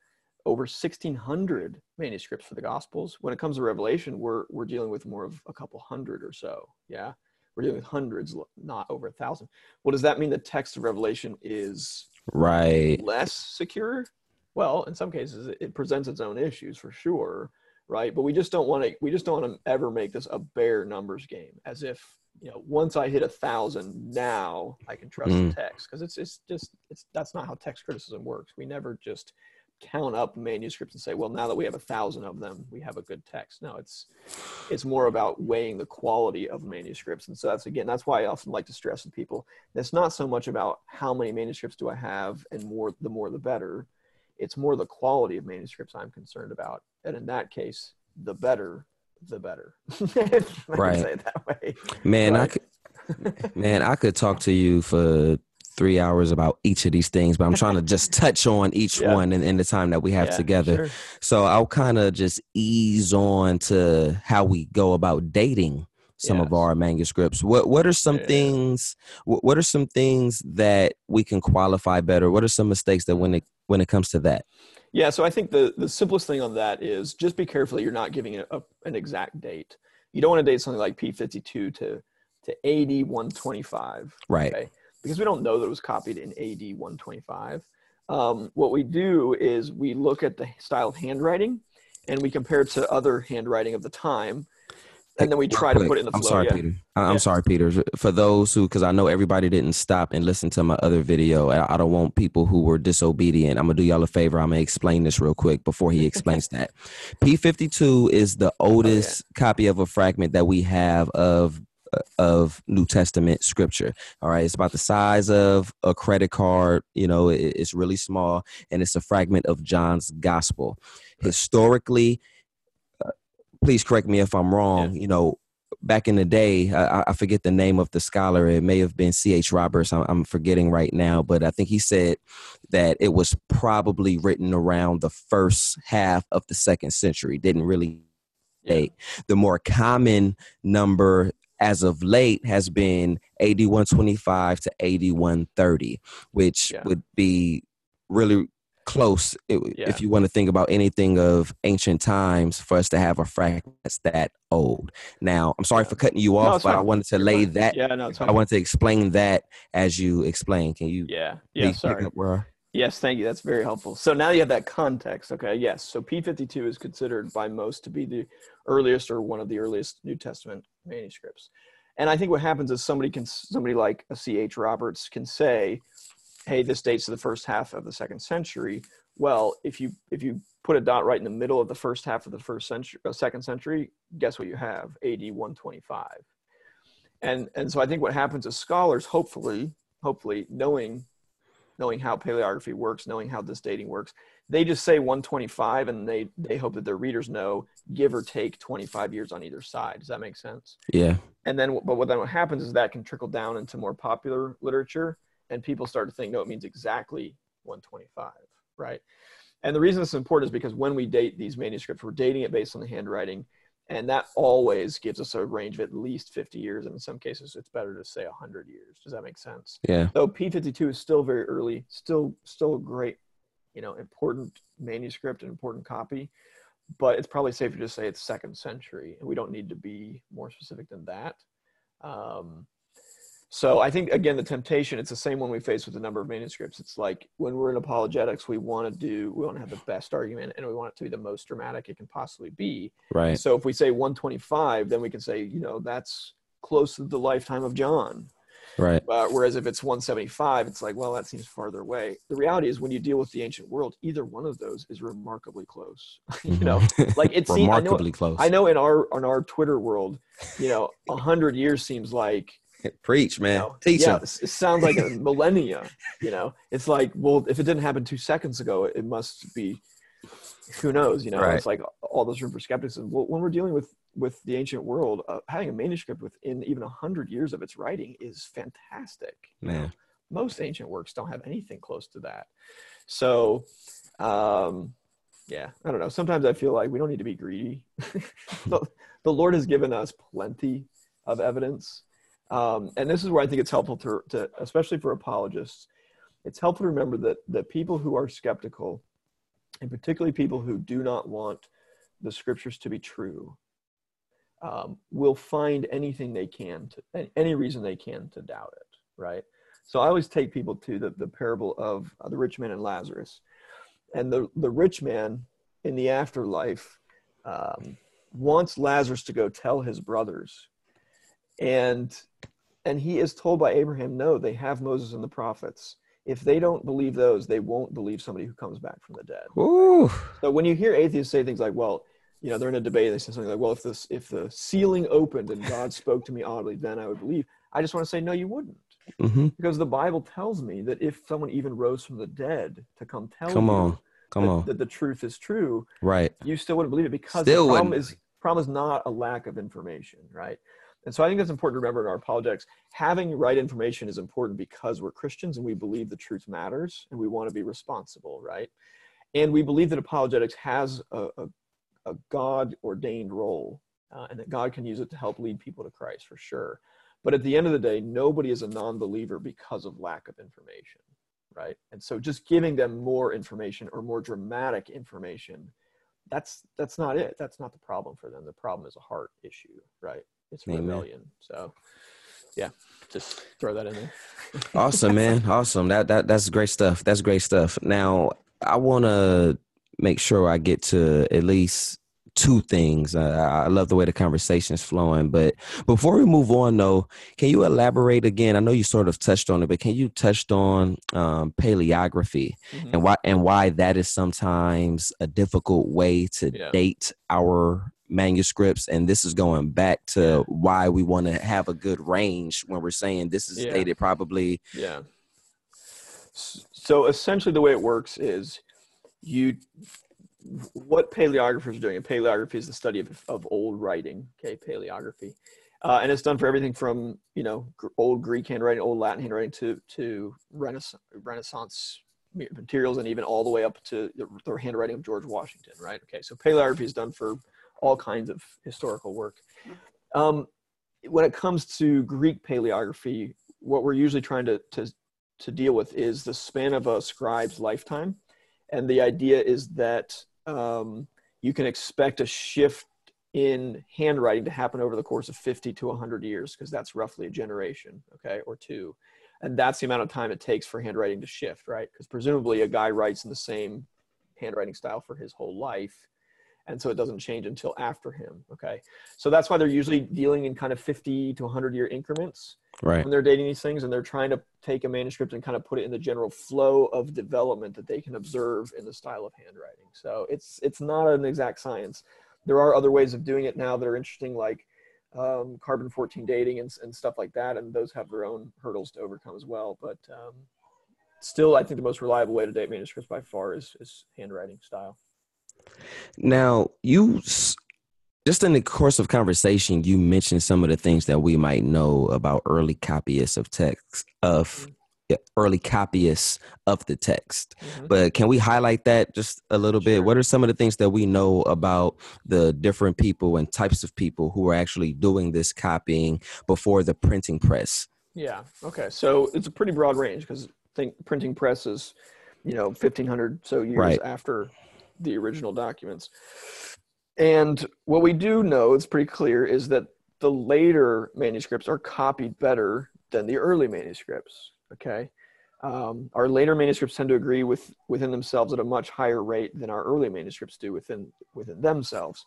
over sixteen hundred manuscripts for the Gospels. When it comes to Revelation, we're, we're dealing with more of a couple hundred or so, yeah? We're dealing with hundreds, not over a thousand. Well, does that mean the text of Revelation is right less secure? Well, in some cases, it presents its own issues for sure, right? But we just don't want to, we just don't want to ever make this a bare numbers game, as if, you know, once I hit a thousand, now I can trust mm. the text. Because it's it's just, it's that's not how text criticism works. We never just count up manuscripts and say, well, now that we have a thousand of them, we have a good text. No, it's it's more about weighing the quality of manuscripts. And so that's, again, that's why I often like to stress with people, it's not so much about how many manuscripts do I have and more the more the better. It's more the quality of manuscripts I'm concerned about. And in that case, the better, the better. I right. can say it that way. Man, right. I could, man, I could talk to you for three hours about each of these things, but I'm trying to just touch on each yeah. one in, in the time that we have yeah, together. Sure. So I'll kind of just ease on to how we go about dating some yes. of our manuscripts. What what are some yeah. things, what, what are some things that we can qualify better? What are some mistakes that when it, when it comes to that? Yeah, so I think the, the simplest thing on that is just be careful that you're not giving a, a, an exact date. You don't want to date something like P fifty-two to, to A D one twenty-five. Right. Okay? Because we don't know that it was copied in A D one twenty-five. Um, what we do is we look at the style of handwriting and we compare it to other handwriting of the time. And then we try to put it in the flow. I'm sorry, yeah. Peter. I'm yeah. sorry, Peter. For those who, because I know everybody didn't stop and listen to my other video. I, I don't want people who were disobedient. I'm going to do y'all a favor. I'm going to explain this real quick before he explains that. P fifty-two is the oldest oh, yeah. copy of a fragment that we have of of New Testament scripture. All right. It's about the size of a credit card. You know, it, it's really small. And it's a fragment of John's gospel. Historically, please correct me if I'm wrong. Yeah. You know, back in the day, I, I forget the name of the scholar. It may have been C H Roberts. I'm, I'm forgetting right now, but I think he said that it was probably written around the first half of the second century. Didn't really date. Yeah. The more common number as of late has been A D one twenty-five to A D one thirty, which yeah. would be really close it, yeah. if you want to think about anything of ancient times for us to have a fragment that's that old. Now, I'm sorry yeah. for cutting you off, no, but fine. I wanted to lay that. Yeah, no, I wanted to explain that as you explain. Can you? Yeah. Yeah. Sorry. Pick up where... Yes. Thank you. That's very helpful. So now you have that context. Okay. Yes. So P fifty-two is considered by most to be the earliest or one of the earliest New Testament manuscripts. And I think what happens is somebody can, somebody like a C H Roberts can say, hey, this dates to the first half of the second century. Well, if you if you put a dot right in the middle of the first half of the first century, uh, second century, guess what you have? A D one twenty-five. And and so I think what happens is scholars, hopefully, hopefully knowing knowing how paleography works, knowing how this dating works, they just say one twenty-five, and they they hope that their readers know, give or take twenty-five years on either side. Does that make sense? Yeah. And then, but what then what happens is that can trickle down into more popular literature. And people start to think, no, it means exactly one twenty-five, right? And the reason this is important is because when we date these manuscripts, we're dating it based on the handwriting, and that always gives us a range of at least fifty years, and in some cases, it's better to say one hundred years. Does that make sense? Yeah. So P fifty-two is still very early, still still a great, you know, important manuscript, an important copy, but it's probably safer to say it's second century, and we don't need to be more specific than that. Um, So I think, again, the temptation, it's the same one we face with a number of manuscripts. It's like when we're in apologetics, we want to do, we want to have the best argument and we want it to be the most dramatic it can possibly be. Right. And so if we say one twenty-five, then we can say, you know, that's close to the lifetime of John. Right. Uh, whereas if it's one seventy-five, it's like, well, that seems farther away. The reality is when you deal with the ancient world, either one of those is remarkably close. You know, like it's remarkably I know, close. I know in our, on our Twitter world, you know, a hundred years seems like, preach, man. You know, teach yeah, it sounds like a millennia. You know, it's like, well, if it didn't happen two seconds ago, it must be, who knows? You know, right. It's like all this room for skepticism. Well, when we're dealing with with the ancient world, uh, having a manuscript within even a hundred years of its writing is fantastic. Man, you know, most ancient works don't have anything close to that. So, um, yeah, I don't know. Sometimes I feel like we don't need to be greedy. the, the Lord has given us plenty of evidence. Um, and this is where I think it's helpful to, to, especially for apologists, it's helpful to remember that the people who are skeptical, and particularly people who do not want the scriptures to be true, um, will find anything they can, to, any reason they can to doubt it, right? So I always take people to the, the parable of uh, the rich man and Lazarus. And the, the rich man in the afterlife um, wants Lazarus to go tell his brothers. And, and he is told by Abraham, no, they have Moses and the prophets. If they don't believe those, they won't believe somebody who comes back from the dead. Ooh. So when you hear atheists say things like, well, you know, they're in a debate, they say something like, well, if this, if the ceiling opened and God spoke to me audibly, then I would believe. I just want to say, no, you wouldn't. Mm-hmm. Because the Bible tells me that if someone even rose from the dead to come tell come you on, come that, on. that the truth is true, right, you still wouldn't believe it, because still the problem wouldn't. is problem is not a lack of information, right? And so I think that's important to remember in our apologetics. Having right information is important because we're Christians and we believe the truth matters and we want to be responsible, right? And we believe that apologetics has a, a, a God-ordained role uh, and that God can use it to help lead people to Christ for sure. But at the end of the day, nobody is a non-believer because of lack of information, right? And so just giving them more information or more dramatic information, that's that's not it. That's not the problem for them. The problem is a heart issue, right? It's rebellion. Amen. So, yeah, just throw that in there. Awesome, man. Awesome. That that that's great stuff. That's great stuff. Now, I want to make sure I get to at least two things. Uh, I love the way the conversation is flowing, but before we move on though, can you elaborate again? I know you sort of touched on it, but can you touch on um, paleography mm-hmm. and why, and why that is sometimes a difficult way to yeah. date our manuscripts? And this is going back to yeah. why we want to have a good range when we're saying this is yeah. dated probably. Yeah. So essentially the way it works is you, what paleographers are doing, and paleography is the study of, of old writing, okay, paleography. Uh, and it's done for everything from, you know, gr- old Greek handwriting, old Latin handwriting to, to Renaissance, Renaissance materials, and even all the way up to the, the handwriting of George Washington, right? Okay, so paleography is done for all kinds of historical work. Um, when it comes to Greek paleography, what we're usually trying to, to, to deal with is the span of a scribe's lifetime. And the idea is that Um, you can expect a shift in handwriting to happen over the course of fifty to one hundred years, because that's roughly a generation, okay, or two. And that's the amount of time it takes for handwriting to shift, right? Because presumably a guy writes in the same handwriting style for his whole life, and so it doesn't change until after him, okay? So that's why they're usually dealing in kind of fifty to one hundred year increments right. when they're dating these things, and they're trying to take a manuscript and kind of put it in the general flow of development that they can observe in the style of handwriting. So it's it's not an exact science. There are other ways of doing it now that are interesting, like um, carbon fourteen dating and, and stuff like that, and those have their own hurdles to overcome as well. But um, still, I think the most reliable way to date manuscripts by far is, is handwriting style. Now, you just in the course of conversation, you mentioned some of the things that we might know about early copyists of text of early copyists of the text. Mm-hmm. But can we highlight that just a little sure. bit? What are some of the things that we know about the different people and types of people who are actually doing this copying before the printing press? Yeah. Okay. So it's a pretty broad range, because think printing press is, you know, fifteen hundred so years right. after the original documents. And what we do know, it's pretty clear, is that the later manuscripts are copied better than the early manuscripts, okay? Um, our later manuscripts tend to agree with within themselves at a much higher rate than our early manuscripts do within within themselves.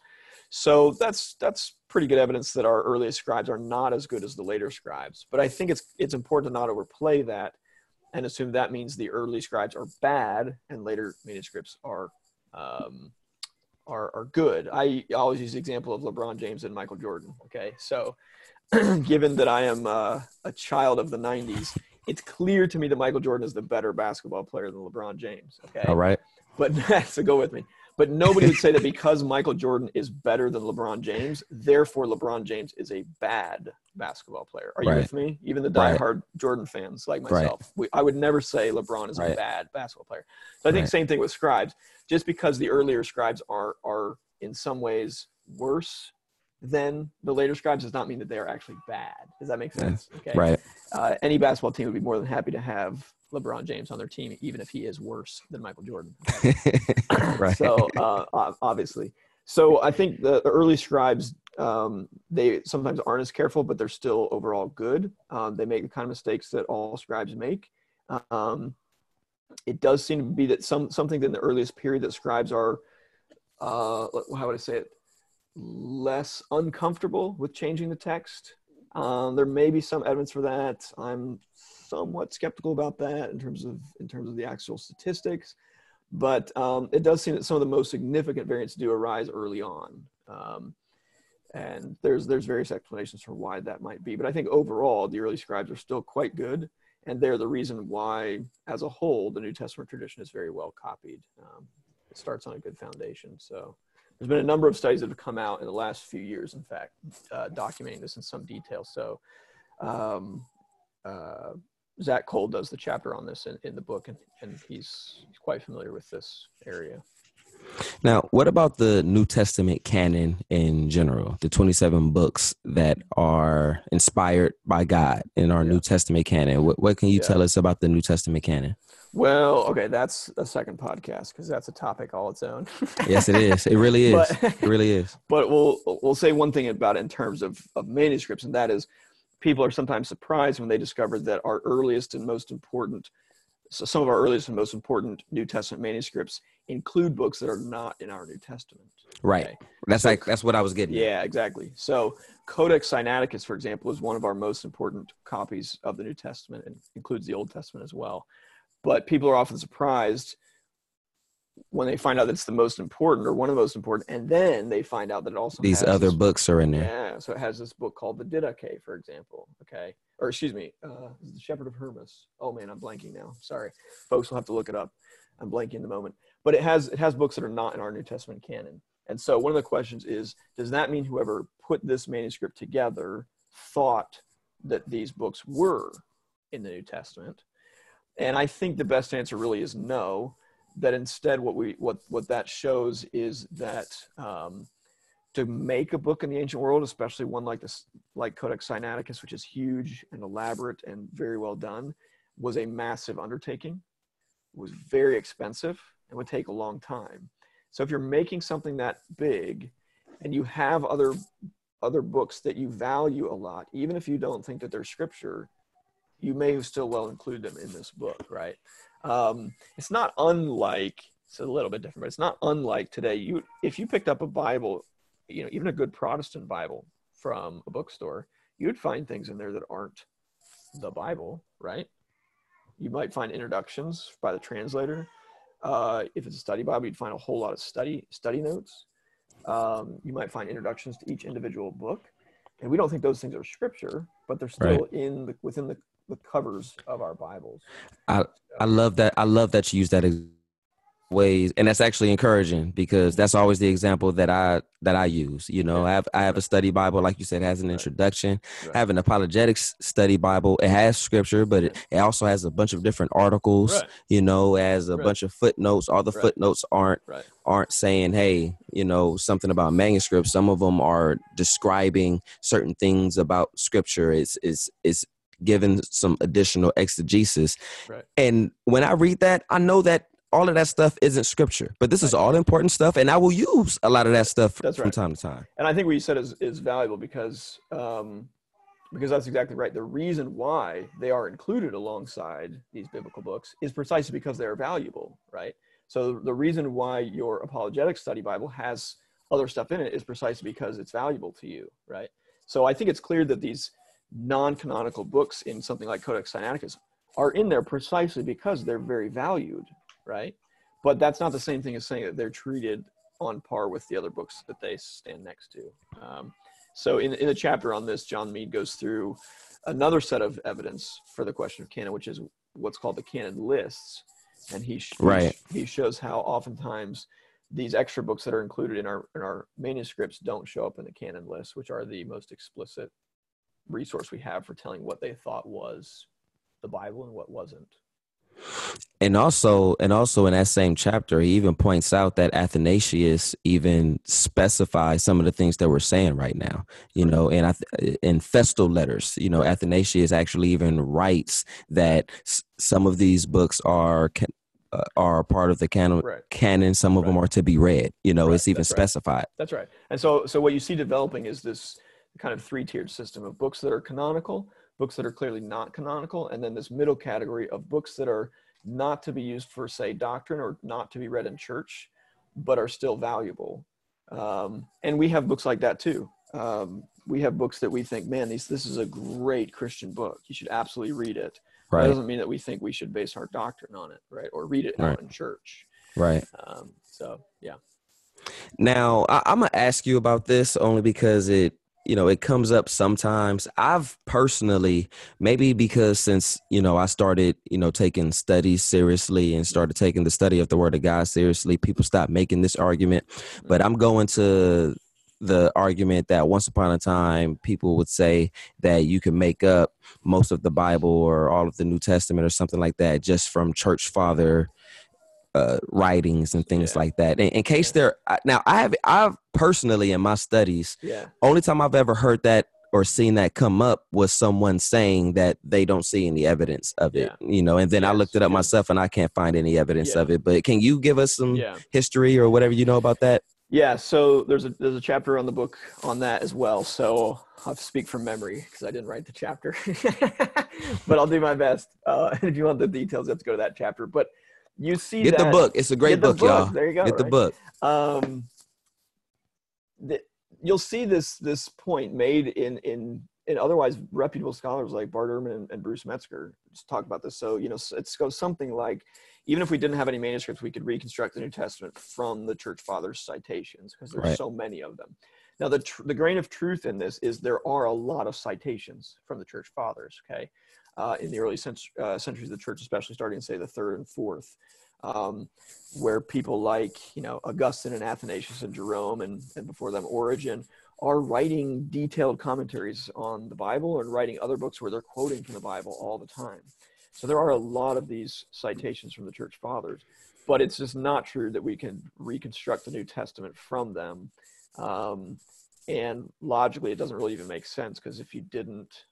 So that's that's pretty good evidence that our earliest scribes are not as good as the later scribes. But I think it's it's important to not overplay that and assume that means the early scribes are bad and later manuscripts are um are are good. I always use the example of LeBron James and Michael Jordan, okay? So given that I am uh, a child of the nineties, it's clear to me that Michael Jordan is the better basketball player than LeBron James, okay? All right. But so go with me. But nobody would say that because Michael Jordan is better than LeBron James, therefore LeBron James is a bad basketball player. Are you right. with me? Even the diehard right. Jordan fans like myself, right. we, I would never say LeBron is right. a bad basketball player. So I think right. same thing with scribes. Just because the earlier scribes are are in some ways worse than the later scribes does not mean that they are actually bad. Does that make sense? Okay. Right. Uh, any basketball team would be more than happy to have LeBron James on their team, even if he is worse than Michael Jordan. right. So uh, obviously, so I think the early scribes, um, they sometimes aren't as careful, but they're still overall good. Um, they make the kind of mistakes that all scribes make. Um, it does seem to be that some something that in the earliest period that scribes are, uh, how would I say it, less uncomfortable with changing the text. Um, there may be some evidence for that. I'm somewhat skeptical about that in terms of in terms of the actual statistics, but um, it does seem that some of the most significant variants do arise early on, um, and there's there's various explanations for why that might be. But I think overall, the early scribes are still quite good, and they're the reason why, as a whole, the New Testament tradition is very well copied. Um, it starts on a good foundation, so. There's been a number of studies that have come out in the last few years, in fact, uh, documenting this in some detail. So um, uh, Zack Cole does the chapter on this in, in the book, and, and he's, he's quite familiar with this area. Now, what about the New Testament canon in general, the twenty-seven books that are inspired by God in our yeah. New Testament canon? What, what can you yeah. tell us about the New Testament canon? Well, okay, that's a second podcast because that's a topic all its own. Yes, it is. It really is. But, it really is. But we'll we'll say one thing about it in terms of, of manuscripts, and that is people are sometimes surprised when they discover that our earliest and most important, so some of our earliest and most important New Testament manuscripts include books that are not in our New Testament. Right. Okay? That's so, like that's what I was getting at. Yeah, exactly. So Codex Sinaiticus, for example, is one of our most important copies of the New Testament and includes the Old Testament as well. But people are often surprised when they find out that it's the most important or one of the most important, and then they find out that it also these has other this, books are in there. Yeah, so it has this book called the Didache, for example. Okay, or excuse me, uh, the Shepherd of Hermas. Oh man, I'm blanking now. Sorry, folks will have to look it up. I'm blanking in the moment. But it has it has books that are not in our New Testament canon. And so one of the questions is, does that mean whoever put this manuscript together thought that these books were in the New Testament? And I think the best answer really is no, that instead what we what what that shows is that um, to make a book in the ancient world, especially one like this, like Codex Sinaiticus, which is huge and elaborate and very well done, was a massive undertaking, was very expensive, and would take a long time. So if you're making something that big and you have other other books that you value a lot, even if you don't think that they're scripture, you may still well include them in this book, right? Um, it's not unlike, it's a little bit different, but it's not unlike today. You, if you picked up a Bible, you know, even a good Protestant Bible from a bookstore, you'd find things in there that aren't the Bible, right? You might find introductions by the translator. Uh, if it's a study Bible, you'd find a whole lot of study study notes. Um, you might find introductions to each individual book. And we don't think those things are scripture, but they're still right. in the, within the, the covers of our Bibles. I, I love that. I love that you use that as ways. And that's actually encouraging because that's always the example that I, that I use. You know, I have, I have a study Bible, like you said, has an introduction, right. I have an apologetics study Bible. It has scripture, but it, it also has a bunch of different articles, right. you know, as a right. bunch of footnotes. All the right. footnotes aren't, right. aren't saying, hey, you know, something about manuscripts. Some of them are describing certain things about scripture. It's, it's, it's, given some additional exegesis. Right. And when I read that, I know that all of that stuff isn't scripture, but this right. is all important stuff. And I will use a lot of that stuff that's from right. time to time. And I think what you said is, is valuable because, um, because that's exactly right. The reason why they are included alongside these biblical books is precisely because they are valuable, right? So the reason why your apologetic study Bible has other stuff in it is precisely because it's valuable to you, right? So I think it's clear that these non-canonical books in something like Codex Sinaiticus are in there precisely because they're very valued, right? But that's not the same thing as saying that they're treated on par with the other books that they stand next to. Um, so in, in the chapter on this, John Meade goes through another set of evidence for the question of canon, which is what's called the canon lists. And he, sh- right. he shows how oftentimes these extra books that are included in our, in our manuscripts don't show up in the canon list, which are the most explicit resource we have for telling what they thought was the Bible and what wasn't. And also, and also in that same chapter, he even points out that Athanasius even specifies some of the things that we're saying right now, you know, and I, in festal letters, you know, Athanasius actually even writes that s- some of these books are can- uh, are part of the canon, right. canon. Some of right. them are to be read, you know, right. it's even That's specified. Right. That's right. And so, so what you see developing is this kind of three-tiered system of books that are canonical, books that are clearly not canonical, and then this middle category of books that are not to be used for, say, doctrine or not to be read in church, but are still valuable. Um, and we have books like that too. Um, we have books that we think, man, these, this is a great Christian book. You should absolutely read it. Right. That doesn't mean that we think we should base our doctrine on it, right? Or read it right. out in church. Right. Um, so, yeah. Now, I, I'm going to ask you about this only because it, you know, it comes up sometimes. I've personally, maybe because since, you know, I started, you know, taking studies seriously and started taking the study of the Word of God seriously, people stopped making this argument. But I'm going to the argument that once upon a time, people would say that you can make up most of the Bible or all of the New Testament or something like that just from church father uh, writings and things yeah. like that. In, in case yeah. there, now I have, I've personally in my studies, yeah. only time I've ever heard that or seen that come up was someone saying that they don't see any evidence of it, yeah. you know, and then yes. I looked it up yeah. myself and I can't find any evidence yeah. of it, but can you give us some yeah. history or whatever you know about that? Yeah. So there's a, there's a chapter on the book on that as well. So I'll speak from memory because I didn't write the chapter, but I'll do my best. Uh, and if you want the details, you have to go to that chapter, but you see get that, the book. It's a great book, book, y'all. There you go. Get right? the book. Um, the, you'll see this, this point made in, in, in otherwise reputable scholars like Bart Ehrman and, and Bruce Metzger just talk about this. So, you know, it's goes something like, even if we didn't have any manuscripts, we could reconstruct the New Testament from the Church Fathers' citations because there's right. so many of them. Now, the tr- the grain of truth in this is there are a lot of citations from the Church Fathers, okay, uh, in the early cent- uh, centuries of the Church, especially starting in, say, the third and fourth, um, where people like, you know, Augustine and Athanasius and Jerome and, and before them Origen are writing detailed commentaries on the Bible and writing other books where they're quoting from the Bible all the time. So there are a lot of these citations from the Church Fathers, but it's just not true that we can reconstruct the New Testament from them. Um, and logically, it doesn't really even make sense because if you didn't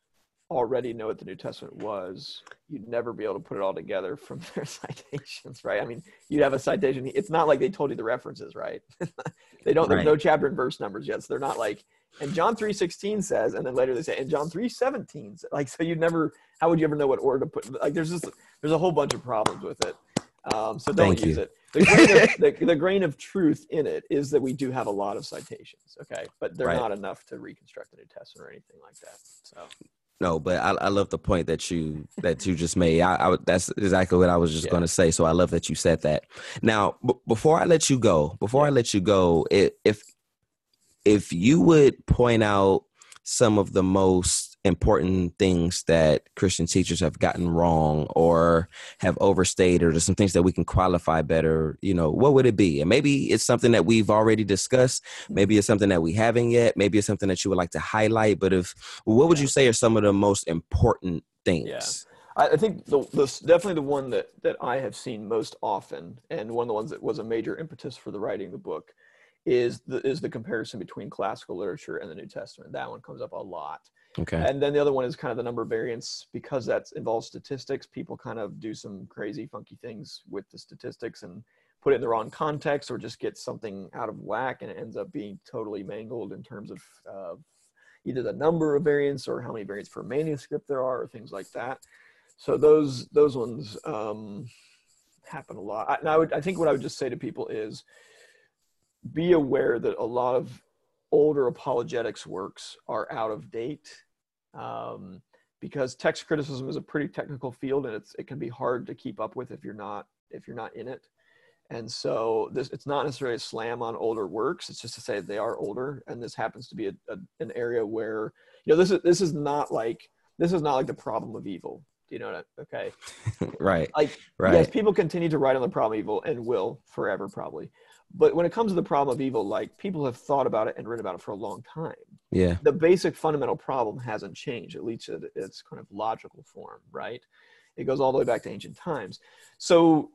already know what the New Testament was, you'd never be able to put it all together from their citations, right? I mean, you'd have a citation. It's not like they told you the references, right? They don't, right. There's no chapter and verse numbers yet. So they're not like, and John three sixteen says, and then later they say, and John three seventeen, like, so you'd never, how would you ever know what order to put, like, there's just, there's a whole bunch of problems with it. Um, so don't Thank use you. It. The grain, of, the, the grain of truth in it is that we do have a lot of citations, okay? But they're right. not enough to reconstruct the New Testament or anything like that, so. No, but I, I love the point that you that you just made. I, I that's exactly what I was just yeah. going to say. So I love that you said that. Now, b- before I let you go, before I let you go, it, if if you would point out some of the most important things that Christian teachers have gotten wrong or have overstated, or some things that we can qualify better, you know, what would it be? And maybe it's something that we've already discussed. Maybe it's something that we haven't yet. Maybe it's something that you would like to highlight. But if, what would you say are some of the most important things? Yeah. I think the, the definitely the one that, that I have seen most often, and one of the ones that was a major impetus for the writing of the book, is the, is the comparison between classical literature and the New Testament. That one comes up a lot. Okay. And then the other one is kind of the number of variants, because that involves statistics. People kind of do some crazy, funky things with the statistics and put it in the wrong context or just get something out of whack, and it ends up being totally mangled in terms of uh, either the number of variants or how many variants per manuscript there are or things like that. So those those ones um, happen a lot. I, and I, would, I think what I would just say to people is be aware that a lot of older apologetics works are out of date um, because text criticism is a pretty technical field, and it's, it can be hard to keep up with if you're not, if you're not in it. And so this, it's not necessarily a slam on older works. It's just to say they are older. And this happens to be a, a, an area where, you know, this is, this is not like, this is not like the problem of evil. Do you know what I, okay. right. Like, right. Yes, people continue to write on the problem of evil and will forever probably. But when it comes to the problem of evil, like, people have thought about it and written about it for a long time. Yeah. The basic fundamental problem hasn't changed, at least in its kind of logical form, right? It goes all the way back to ancient times. So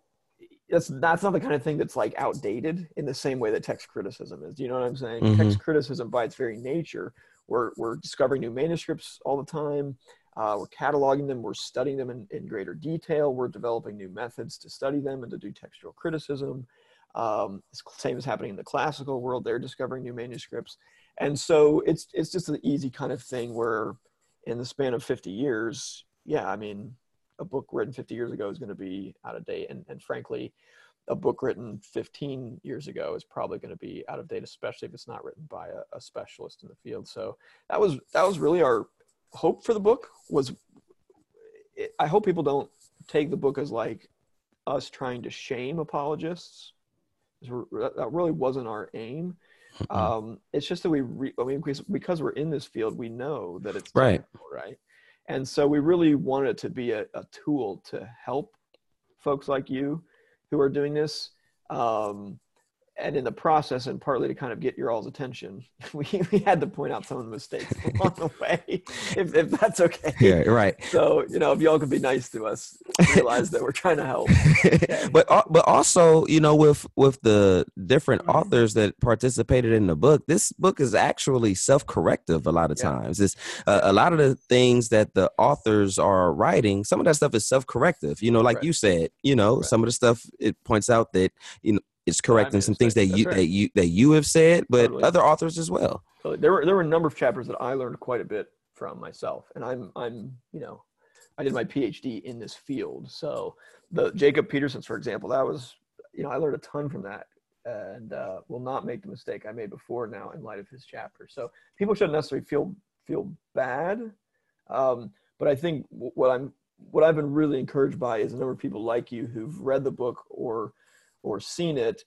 that's, that's not the kind of thing that's, like, outdated in the same way that text criticism is. Do you know what I'm saying? Mm-hmm. Text criticism, by its very nature, we're, we're discovering new manuscripts all the time. Uh, we're cataloging them. We're studying them in, in greater detail. We're developing new methods to study them and to do textual criticism. Um, same is happening in the classical world. They're discovering new manuscripts. And so it's, it's just an easy kind of thing where in the span of fifty years, yeah, I mean, a book written fifty years ago is going to be out of date. And, and frankly, a book written fifteen years ago is probably going to be out of date, especially if it's not written by a, a specialist in the field. So that was, that was really our hope for the book. Was, it, I hope people don't take the book as like us trying to shame apologists. That really wasn't our aim. Um, it's just that we, re, I mean, because, because we're in this field, we know that it's right, right. And so we really wanted it to be a, a tool to help folks like you who are doing this, um, and in the process, and partly to kind of get your all's attention, we, we had to point out some of the mistakes along the way, if, if that's okay. Yeah, right. So, you know, if y'all could be nice to us, realize that we're trying to help. Okay. But but also, you know, with, with the different authors that participated in the book, this book is actually self-corrective a lot of yeah. times. It's uh, a lot of the things that the authors are writing, some of that stuff is self-corrective, you know, like right. you said, you know, right. some of the stuff, it points out that, you know, it's correcting some things that you, right. that you that you have said, but totally. Other authors as well. Totally. There were there were a number of chapters that I learned quite a bit from myself, and I'm I'm you know, I did my PhD in this field. So the Jacob Peterson's, for example, that was, you know, I learned a ton from that, and uh, will not make the mistake I made before now in light of his chapter. So people shouldn't necessarily feel feel bad, um, but I think what I'm what I've been really encouraged by is a number of people like you who've read the book or or seen it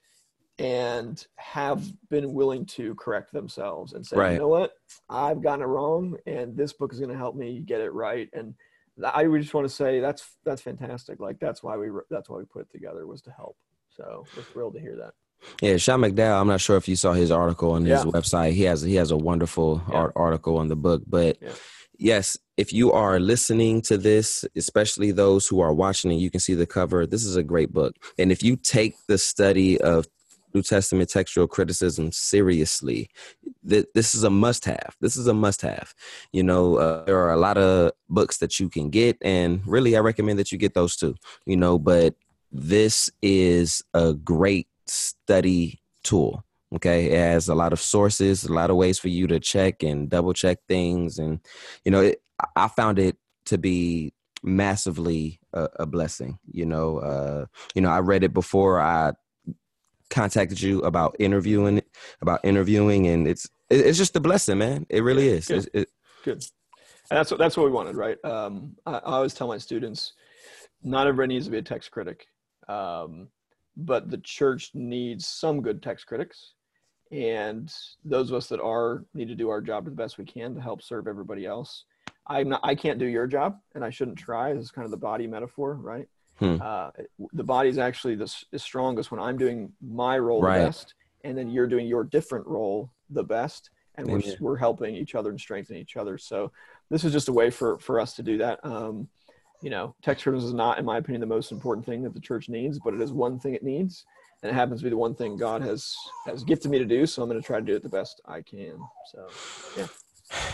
and have been willing to correct themselves and say, right. you know what, I've gotten it wrong, and this book is going to help me get it right. And I just want to say that's, that's fantastic. Like, that's why we, that's why we put it together, was to help. So we're thrilled to hear that. Yeah. Sean McDowell, I'm not sure if you saw his article on his yeah. website. He has, he has a wonderful yeah. art article on the book, but yeah. yes, if you are listening to this, especially those who are watching and you can see the cover, this is a great book. And if you take the study of New Testament textual criticism seriously, th- this is a must-have. This is a must-have. You know, uh, there are a lot of books that you can get, and really I recommend that you get those too, you know, but this is a great study tool. Okay. It has a lot of sources, a lot of ways for you to check and double check things. And, you know, it, I found it to be massively a, a blessing. You know, uh, you know, I read it before I contacted you about interviewing, about interviewing, and it's, it, it's just a blessing, man. It really is. Good. It's, it, Good. And that's what, that's what we wanted. Right. Um, I, I always tell my students, not everybody needs to be a text critic. Um, but the church needs some good text critics. And those of us that are need to do our job the best we can to help serve everybody else. I'm not, I can't do your job, and I shouldn't try. This is kind of the body metaphor, right? Hmm. Uh, the body is actually the, the strongest when I'm doing my role right. best, and then you're doing your different role the best, and we're, we're helping each other and strengthening each other. So this is just a way for, for us to do that. Um, you know, text criticism is not, in my opinion, the most important thing that the church needs, but it is one thing it needs. And it happens to be the one thing God has, has gifted me to do. So I'm going to try to do it the best I can. So, yeah.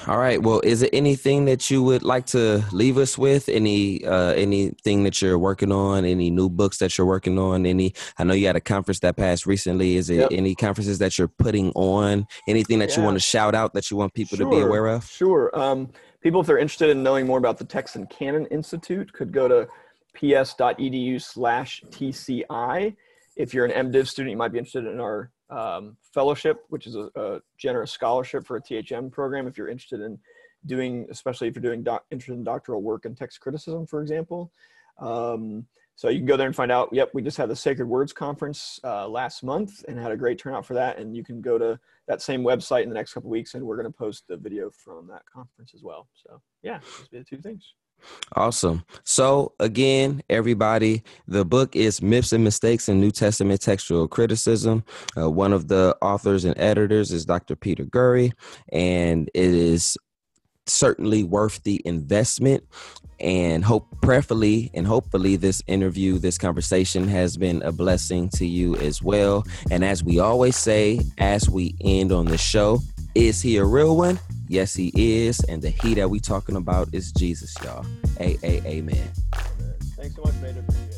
All right. Well, is there anything that you would like to leave us with? Any, uh, anything that you're working on, any new books that you're working on, any, I know you had a conference that passed recently. Is there yep. any conferences that you're putting on, anything that yeah. you want to shout out that you want people sure. to be aware of? Sure. Um, people, if they're interested in knowing more about the Text and Canon Institute, could go to p s dot e d u slash t c i. If you're an MDiv student, you might be interested in our um, fellowship, which is a, a generous scholarship for a T H M program. If you're interested in doing, especially if you're doing doc, interested in doctoral work in text criticism, for example. Um, so you can go there and find out. Yep, we just had the Sacred Words Conference uh, last month and had a great turnout for that. And you can go to that same website in the next couple of weeks, and we're going to post the video from that conference as well. So yeah, those be the two things. Awesome. So again, everybody, the book is Myths and Mistakes in New Testament Textual Criticism. Uh, one of the authors and editors is Doctor Peter Gurry, and it is certainly worth the investment. And hope, prayerfully and hopefully, this interview, this conversation has been a blessing to you as well. And as we always say, as we end on the show, is he a real one? Yes, he is. And the he that we talking about is Jesus, y'all. A A Amen. Thanks so much, Vader.